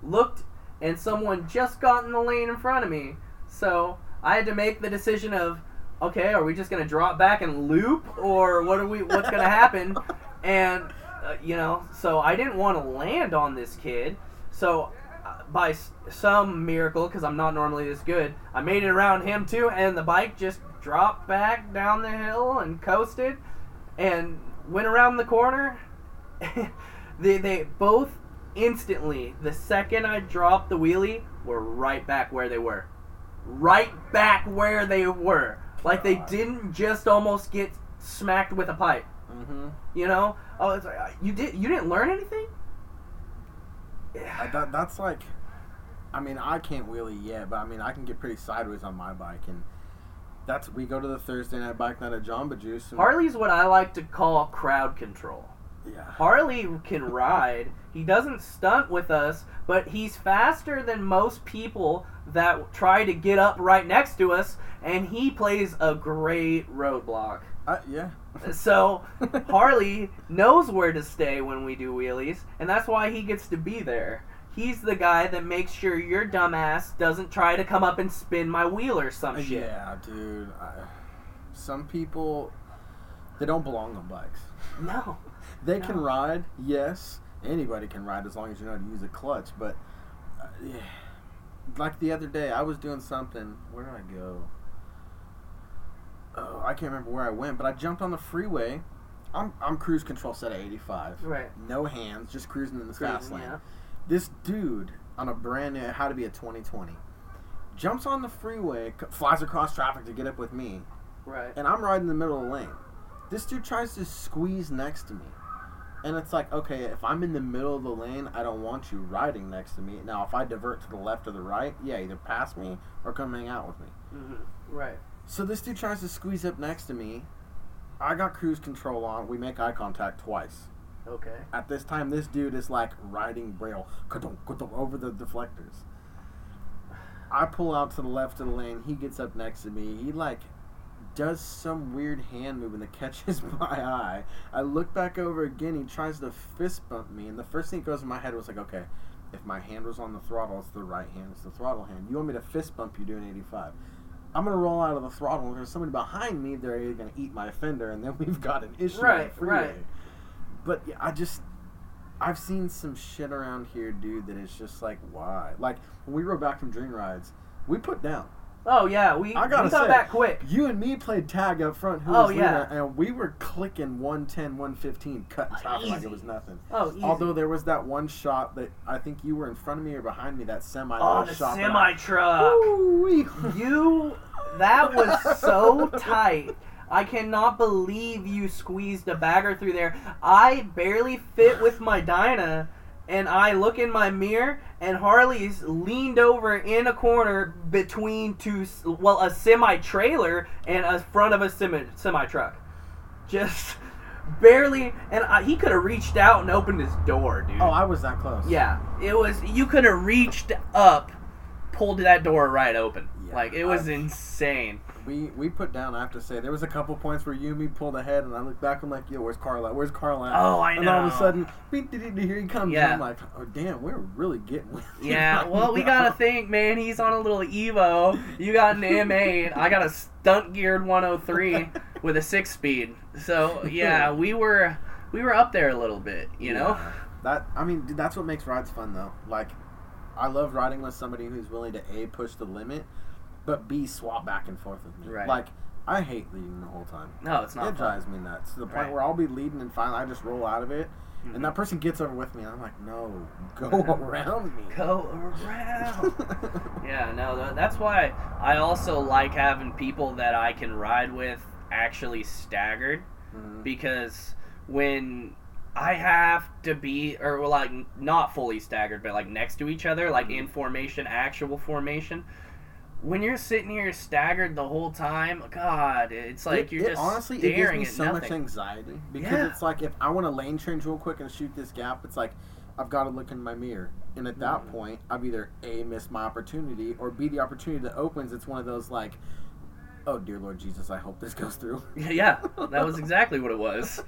looked, and someone just got in the lane in front of me. So I had to make the decision of, okay, are we just going to drop back and loop, or what are we? What's going to happen? And, uh, you know, so I didn't want to land on this kid. So by s- some miracle, because I'm not normally this good, I made it around him too, and the bike just... dropped back down the hill and coasted and went around the corner. they they both instantly, the second I dropped the wheelie, were right back where they were. Right back where they were. Like they didn't just almost get smacked with a pipe. Mm-hmm. You know? Oh, it's like, you did you didn't learn anything? Yeah. That, that's like, I mean, I can't wheelie yet, but I mean, I can get pretty sideways on my bike and That's we go to the Thursday night bike night at Jamba Juice. Harley's what I like to call crowd control. Yeah. Harley can ride. He doesn't stunt with us, but he's faster than most people that try to get up right next to us, and he plays a great roadblock. Uh, yeah. So Harley knows where to stay when we do wheelies, and that's why he gets to be there. He's the guy that makes sure your dumbass doesn't try to come up and spin my wheel or some shit. Yeah, dude. I, some people, they don't belong on bikes. No. They no. can ride, yes. Anybody can ride as long as you know how to use a clutch. But, uh, yeah. Like the other day, I was doing something. Where did I go? Oh, I can't remember where I went, but I jumped on the freeway. I'm I'm cruise control set at eighty-five. Right. No hands, just cruising in the fast lane. Yeah. This dude on a brand new how to be a twenty twenty jumps on the freeway, c- flies across traffic to get up with me. Right. And I'm riding in the middle of the lane. This dude tries to squeeze next to me. And it's like, okay, if I'm in the middle of the lane, I don't want you riding next to me. Now, if I divert to the left or the right, yeah, either pass me or come hang out with me. Mm-hmm. Right. So this dude tries to squeeze up next to me. I got cruise control on. We make eye contact twice. Okay. At this time, this dude is like riding braille over the deflectors. I pull out to the left of the lane. He gets up next to me. He like... does some weird hand movement that catches my eye. I look back over again. He tries to fist bump me, and the first thing that goes in my head was like, okay, if my hand was on the throttle, it's the right hand. It's the throttle hand. You want me to fist bump you doing eighty-five? I'm going to roll out of the throttle, and there's somebody behind me. They're either going to eat my fender, and then we've got an issue. Right, right. But yeah, I just... I've seen some shit around here, dude, that is just like, why? Like, when we rode back from Dream Rides, we put down. Oh, yeah, we, I gotta we got say, back quick. You and me played tag up front, who was oh, yeah. leader, and we were clicking one ten, one fifteen, cutting top like it was nothing. Oh, easy. Although there was that one shot that I think you were in front of me or behind me, that semi oh, the shot. Oh, the semi-truck. You, that was so tight. I cannot believe you squeezed a bagger through there. I barely fit with my Dyna. And I look in my mirror, and Harley's leaned over in a corner between two, well, a semi-trailer and a front of a semi, semi-truck. Just barely, and I, he could have reached out and opened his door, dude. Oh, I was that close. Yeah, it was, you could have reached up, pulled that door right open. Yeah, like, it was I, insane. We we put down, I have to say, there was a couple points where you and me pulled ahead, and I looked back and I'm like, yo, where's Carla? Where's Carla? Oh, I know. And all of a sudden, beep, dee, dee, dee, here he comes. Yeah. And I'm like, oh, damn, we're really getting with him. Yeah, right well, now. We got to think, man, he's on a little Evo. You got an M eight. I got a stunt-geared one oh three with a six-speed. So, yeah, we were we were up there a little bit, you yeah. know? That I mean, dude, that's what makes rides fun, though. Like, I love riding with somebody who's willing to, A, push the limit, but B, swap back and forth with me. Right. Like, I hate leading the whole time. No, it's not It fun. Drives me nuts. To the point right. where I'll be leading and finally I just roll out of it. Mm-hmm. And that person gets over with me. And I'm like, no, go around me. Go around. Yeah, no, that's why I also like having people that I can ride with actually staggered. Mm-hmm. Because when... I have to be, or like not fully staggered, but like next to each other, like in formation, actual formation. When you're sitting here staggered the whole time, God, it's like it, you're it just honestly, staring it gives me at so nothing. Much anxiety because yeah. it's like if I want to lane change real quick and shoot this gap, it's like I've got to look in my mirror, and at that mm-hmm. point, I've either A, missed my opportunity, or B, the opportunity that opens. It's one of those like, oh dear Lord Jesus, I hope this goes through. Yeah, that was exactly what it was.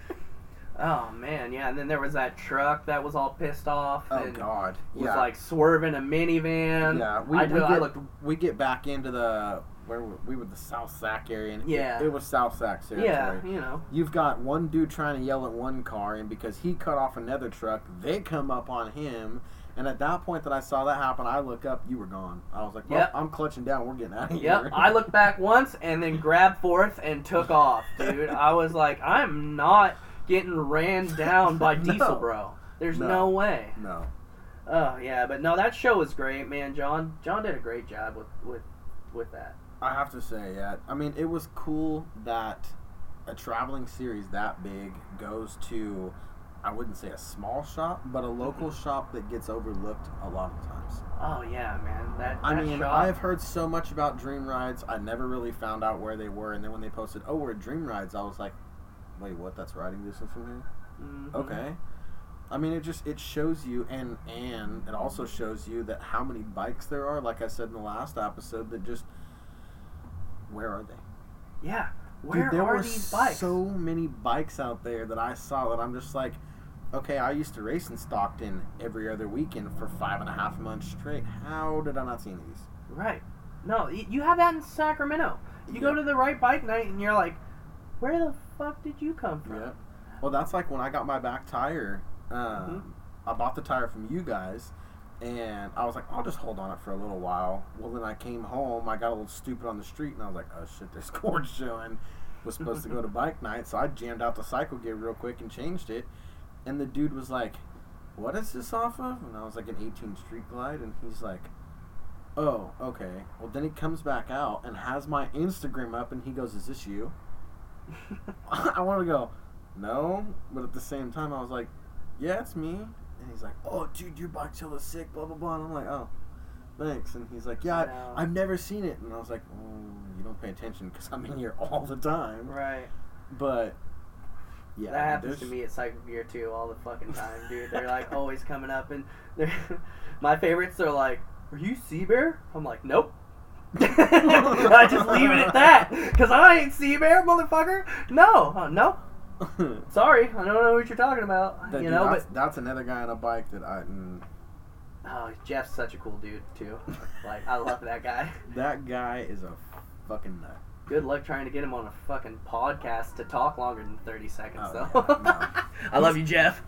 Oh, man, yeah, and then there was that truck that was all pissed off. Oh, and God. It was, yeah. like, swerving a minivan. Yeah, we, I, we, I get, looked, we get back into the, where were, we were the South Sac area, and yeah. it, it was South Sac territory. Yeah, you know. You've got one dude trying to yell at one car, and because he cut off another truck, they come up on him, and at that point that I saw that happen, I look up, you were gone. I was like, well, yep. I'm clutching down, we're getting out of yep. here. I looked back once, and then grabbed forth and took off, dude. I was like, I'm not... getting ran down by Diesel no. Bro. There's no. no way. No. Oh, yeah. But, no, that show was great, man. John John did a great job with, with, with that. I have to say, yeah. I mean, it was cool that a traveling series that big goes to, I wouldn't say a small shop, but a local mm-hmm. shop that gets overlooked a lot of times. Oh, yeah, man. That, that I mean, shop. I've heard so much about Dream Rides. I never really found out where they were. And then when they posted, oh, we're at Dream Rides, I was like, wait, what? That's riding distance from here? Mm-hmm. Okay. I mean, it just, it shows you, and, and it also shows you that how many bikes there are, like I said in the last episode, that just, where are they? Yeah. Where Dude, there are were these bikes? So many bikes out there that I saw that I'm just like, okay, I used to race in Stockton every other weekend for five and a half months straight. How did I not see any of these? Right. No, you have that in Sacramento. You yep. go to the right bike night and you're like, where the fuck did you come from? Yep. Well, that's like when I got my back tire. Um, mm-hmm. I bought the tire from you guys, and I was like, I'll just hold on it for a little while. Well, then I came home. I got a little stupid on the street, and I was like, oh, shit, this cord's showing. Was supposed to go to bike night, so I jammed out the cycle gear real quick and changed it. And the dude was like, what is this off of? And I was like, an eighteen Street Glide. And he's like, oh, okay. Well, then he comes back out and has my Instagram up, and he goes, is this you? I want to go, no. But at the same time, I was like, yeah, it's me. And he's like, oh, dude, your bike's hella sick, blah, blah, blah. And I'm like, oh, thanks. And he's like, yeah, no. I, I've never seen it. And I was like, oh, you don't pay attention because I'm in here all the time. Right. But, yeah. That I mean, happens there's... to me at Cycle Gear, too, all the fucking time, dude. They're, like, always coming up. And they're my favorites are like, are you Sea Bear? I'm like, nope. I just leave it at that because I ain't Sea Bear, motherfucker. No. Oh, no. Sorry, I don't know what you're talking about. That, you dude, know, that's, but that's another guy on a bike that I. Mm. Oh, Jeff's such a cool dude too. Like I love that guy. That guy is a fucking nut. Good luck trying to get him on a fucking podcast to talk longer than thirty seconds, oh, though. Yeah, no. I love you, Jeff.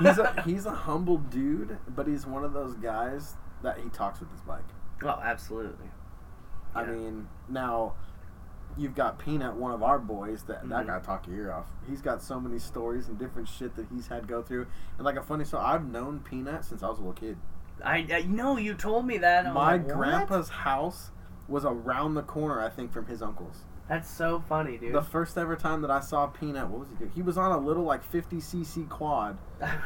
he's a he's a humble dude, but he's one of those guys that he talks with his bike. Oh, absolutely. I yeah. mean, now. You've got Peanut, one of our boys, that, mm-hmm. that guy talked your ear off. He's got so many stories and different shit that he's had go through. And, like, a funny story, I've known Peanut since I was a little kid. I, I know, you told me that. I'm My like, grandpa's house was around the corner, I think, from his uncle's. That's so funny, dude. The first ever time that I saw Peanut, what was he doing? He was on a little, like, fifty c c quad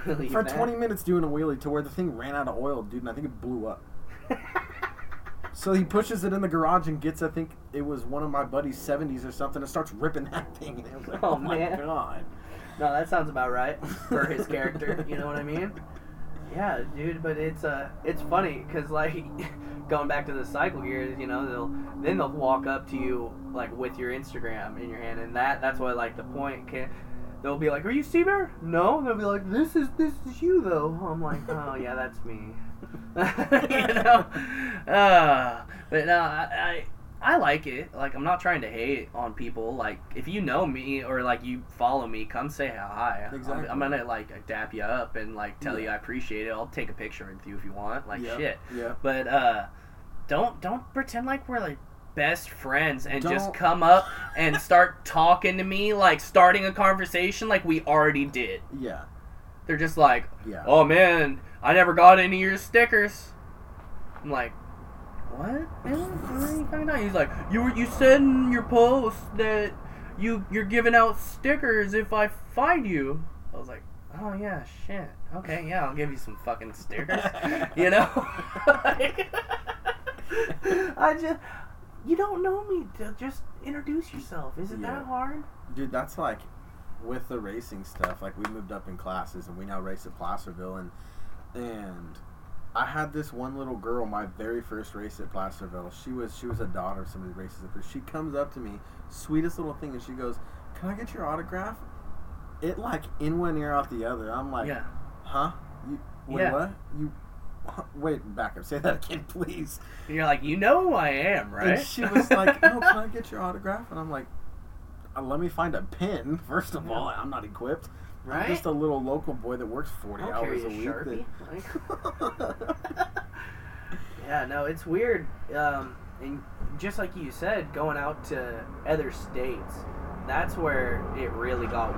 really for bad. twenty minutes doing a wheelie to where the thing ran out of oil, dude, and I think it blew up. So he pushes it in the garage and gets, I think it was one of my buddy's seventies or something, and starts ripping that thing. And it was like, oh, oh my man. God. No, that sounds about right for his character. You know what I mean? Yeah, dude, but it's uh, it's funny because, like, going back to the cycle gear, you know, they'll then they'll walk up to you, like, with your Instagram in your hand, and that that's why, like, the point can... They'll be like, are you Sea Bear? No. And they'll be like, this is this is you, though. I'm like, oh, yeah, that's me. You know? Uh, but no, I, I I like it. Like, I'm not trying to hate on people. Like, if you know me or, like, you follow me, come say hi. Exactly. I'm, I'm going to, like, dap you up and, like, tell yeah. you I appreciate it. I'll take a picture with you if you want. Like, yep. shit. Yeah. But uh, don't don't pretend like we're, like, best friends and Don't. just come up and start talking to me, like starting a conversation like we already did. Yeah. They're just like, yeah. oh man, I never got any of your stickers. I'm like, what? What are you talking about? He's like, you were, you said in your post that you, you're giving out stickers if I find you. I was like, oh yeah, shit. Okay, yeah, I'll give you some fucking stickers. You know? Like, I just... You don't know me. Just introduce yourself. Is it yeah. that hard? Dude, that's like with the racing stuff. Like, we moved up in classes, and we now race at Placerville. And and I had this one little girl, my very first race at Placerville. She was she was a daughter of somebody who races up there. She comes up to me, sweetest little thing, and she goes, can I get your autograph? It, like, in one ear, out the other. I'm like, yeah. huh? You, wait, yeah. what? You... Wait, back up. Say that again, please. And you're like, you know who I am, right? And she was like, oh, can I get your autograph? And I'm like, oh, let me find a pen. First of yeah. all, I'm not equipped. Right? I'm just a little local boy that works forty I'll hours a week. That... yeah, no, it's weird. Um, and just like you said, going out to other states, that's where it really got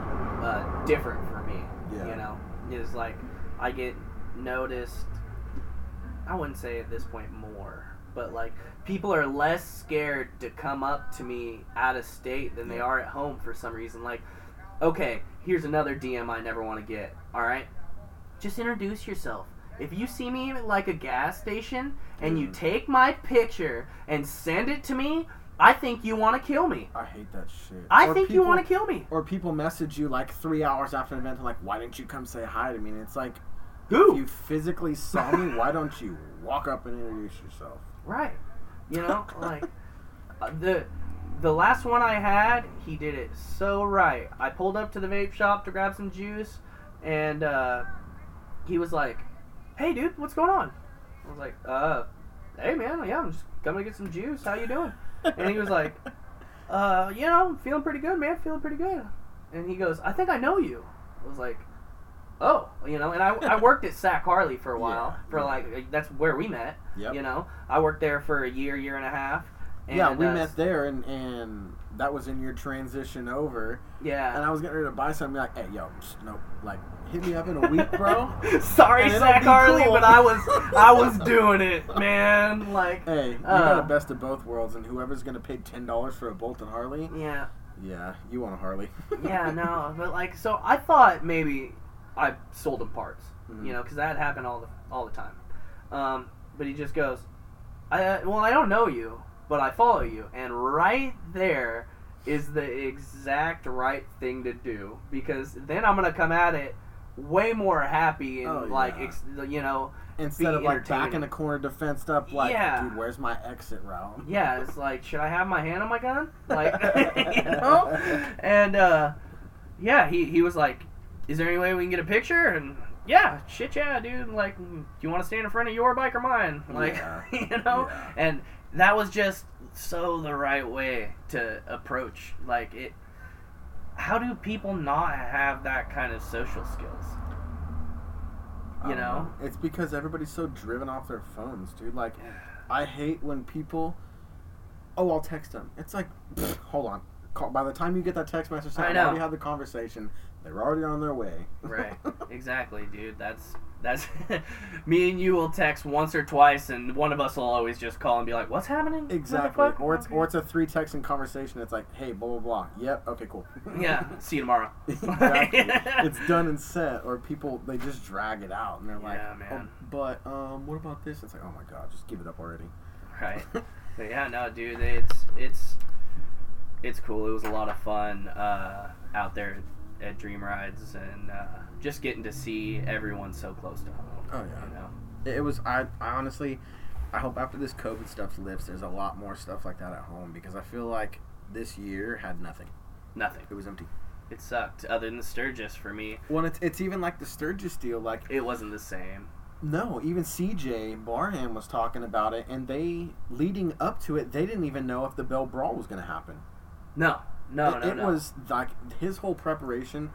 uh, different for me. Yeah. You know, is like I get noticed. I wouldn't say at this point more, but, like, people are less scared to come up to me out of state than they are at home for some reason. Like, okay, here's another D M I never want to get, all right? Just introduce yourself. If you see me at, like, a gas station and mm. you take my picture and send it to me, I think you want to kill me. I hate that shit. I or think people, you want to kill me. Or people message you, like, three hours after an event and, like, why didn't you come say hi to me? And it's like... Who? If you physically saw me, why don't you walk up and introduce yourself? Right. You know, like, uh, the The last one I had, he did it so right. I pulled up to the vape shop to grab some juice, and uh, he was like, "Hey, dude, what's going on?" I was like, "Uh, hey, man, yeah, I'm just coming to get some juice. How you doing?" And he was like, "Uh, you know, I'm feeling pretty good, man, feeling pretty good." And he goes, "I think I know you." I was like, "Oh, you know," and I, I worked at Sac Harley for a while. Yeah. For like, that's where we met. Yep. You know, I worked there for a year, year and a half. And yeah, we uh, met there, and, and that was in your transition over. Yeah. And I was getting ready to buy something, like, "Hey, yo, just, nope, like, hit me up in a week, bro." Sorry, Sac Harley, cool. But I was I was doing it, man. Like, hey, you uh, got the best of both worlds, and whoever's gonna pay ten dollars for a Bolton Harley, yeah, yeah, you want a Harley? Yeah, no, but like, so I thought maybe I sold him parts, mm-hmm. you know, because that happened all the all the time. Um, but he just goes, "I uh, well, I don't know you, but I follow you," and right there is the exact right thing to do, because then I'm gonna come at it way more happy and oh, yeah. like ex- you know, instead of like back in the corner defensed up like, yeah. "Dude, where's my exit route?" Yeah, it's like, "Should I have my hand on my gun?" Like, you know. And uh, yeah, he he was like, "Is there any way we can get a picture?" And yeah, shit, yeah, dude. Like, do you want to stand in front of your bike or mine? Like, yeah. you know, yeah. and. That was just so the right way to approach. Like, it. How do people not have that kind of social skills? You um, know? It's because everybody's so driven off their phones, dude. Like, I hate when people, "Oh, I'll text them." It's like, pfft, hold on. Call, by the time you get that text message, I know. already had the conversation. They're already on their way. Right. Exactly, dude. That's... That's me and you will text once or twice, and one of us will always just call and be like, "What's happening?" Exactly. Or it's or it's a three texting conversation. It's like, "Hey, blah blah blah." Yep. Okay. Cool. Yeah. See you tomorrow. Exactly. It's done and set. Or people, they just drag it out, and they're like, yeah, man. Oh, "But um, what about this?" It's like, "Oh my god, just give it up already." Right. Yeah. No, dude. It's it's it's cool. It was a lot of fun uh, out there at Dream Rides, and uh, just getting to see everyone so close to home. Oh yeah, you know? It was. I, I honestly, I hope after this COVID stuff lifts, there's a lot more stuff like that at home, because I feel like this year had nothing. Nothing. It was empty. It sucked. Other than the Sturgis for me. Well, it's it's even like the Sturgis deal. Like, it wasn't the same. No, even C J Barham was talking about it, and they leading up to it, they didn't even know if the Bell Brawl was going to happen. No. No, it, no, it no. was like his whole preparation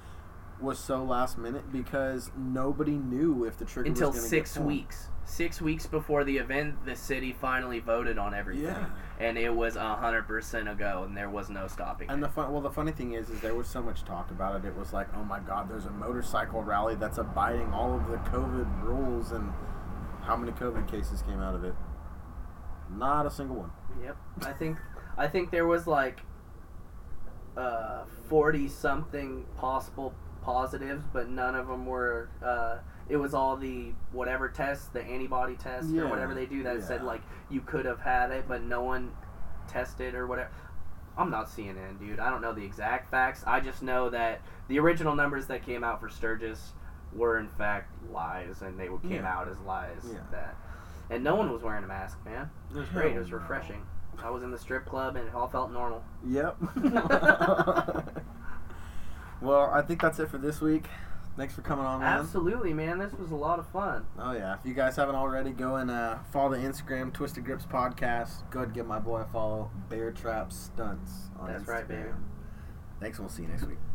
was so last minute, because nobody knew if the trigger until was going to get pulled. Until six weeks, six weeks before the event, the city finally voted on everything, yeah. and it was a hundred percent a go, and there was no stopping. And it. the fun, well, the funny thing is, is there was so much talk about it. It was like, "Oh my God, there's a motorcycle rally that's abiding all of the COVID rules," and how many COVID cases came out of it? Not a single one. Yep, I think, I think there was like. Uh, forty something possible positives, but none of them were. Uh, it was all the whatever tests, the antibody test yeah. or whatever they do that yeah. said like you could have had it, but no one tested or whatever. I'm not C N N, dude. I don't know the exact facts. I just know that the original numbers that came out for Sturgis were in fact lies, and they came yeah. out as lies. Yeah. That, and no one was wearing a mask, man. It was great. It was refreshing. I was in the strip club, and it all felt normal. Yep. Well, I think that's it for this week. Thanks for coming on, man. Absolutely, man. This was a lot of fun. Oh, yeah. If you guys haven't already, go and uh, follow the Instagram, Twisted Grips Podcast. Go ahead and give my boy a follow, Bear Trap Stunts on Instagram. That's right, baby. Thanks, and we'll see you next week.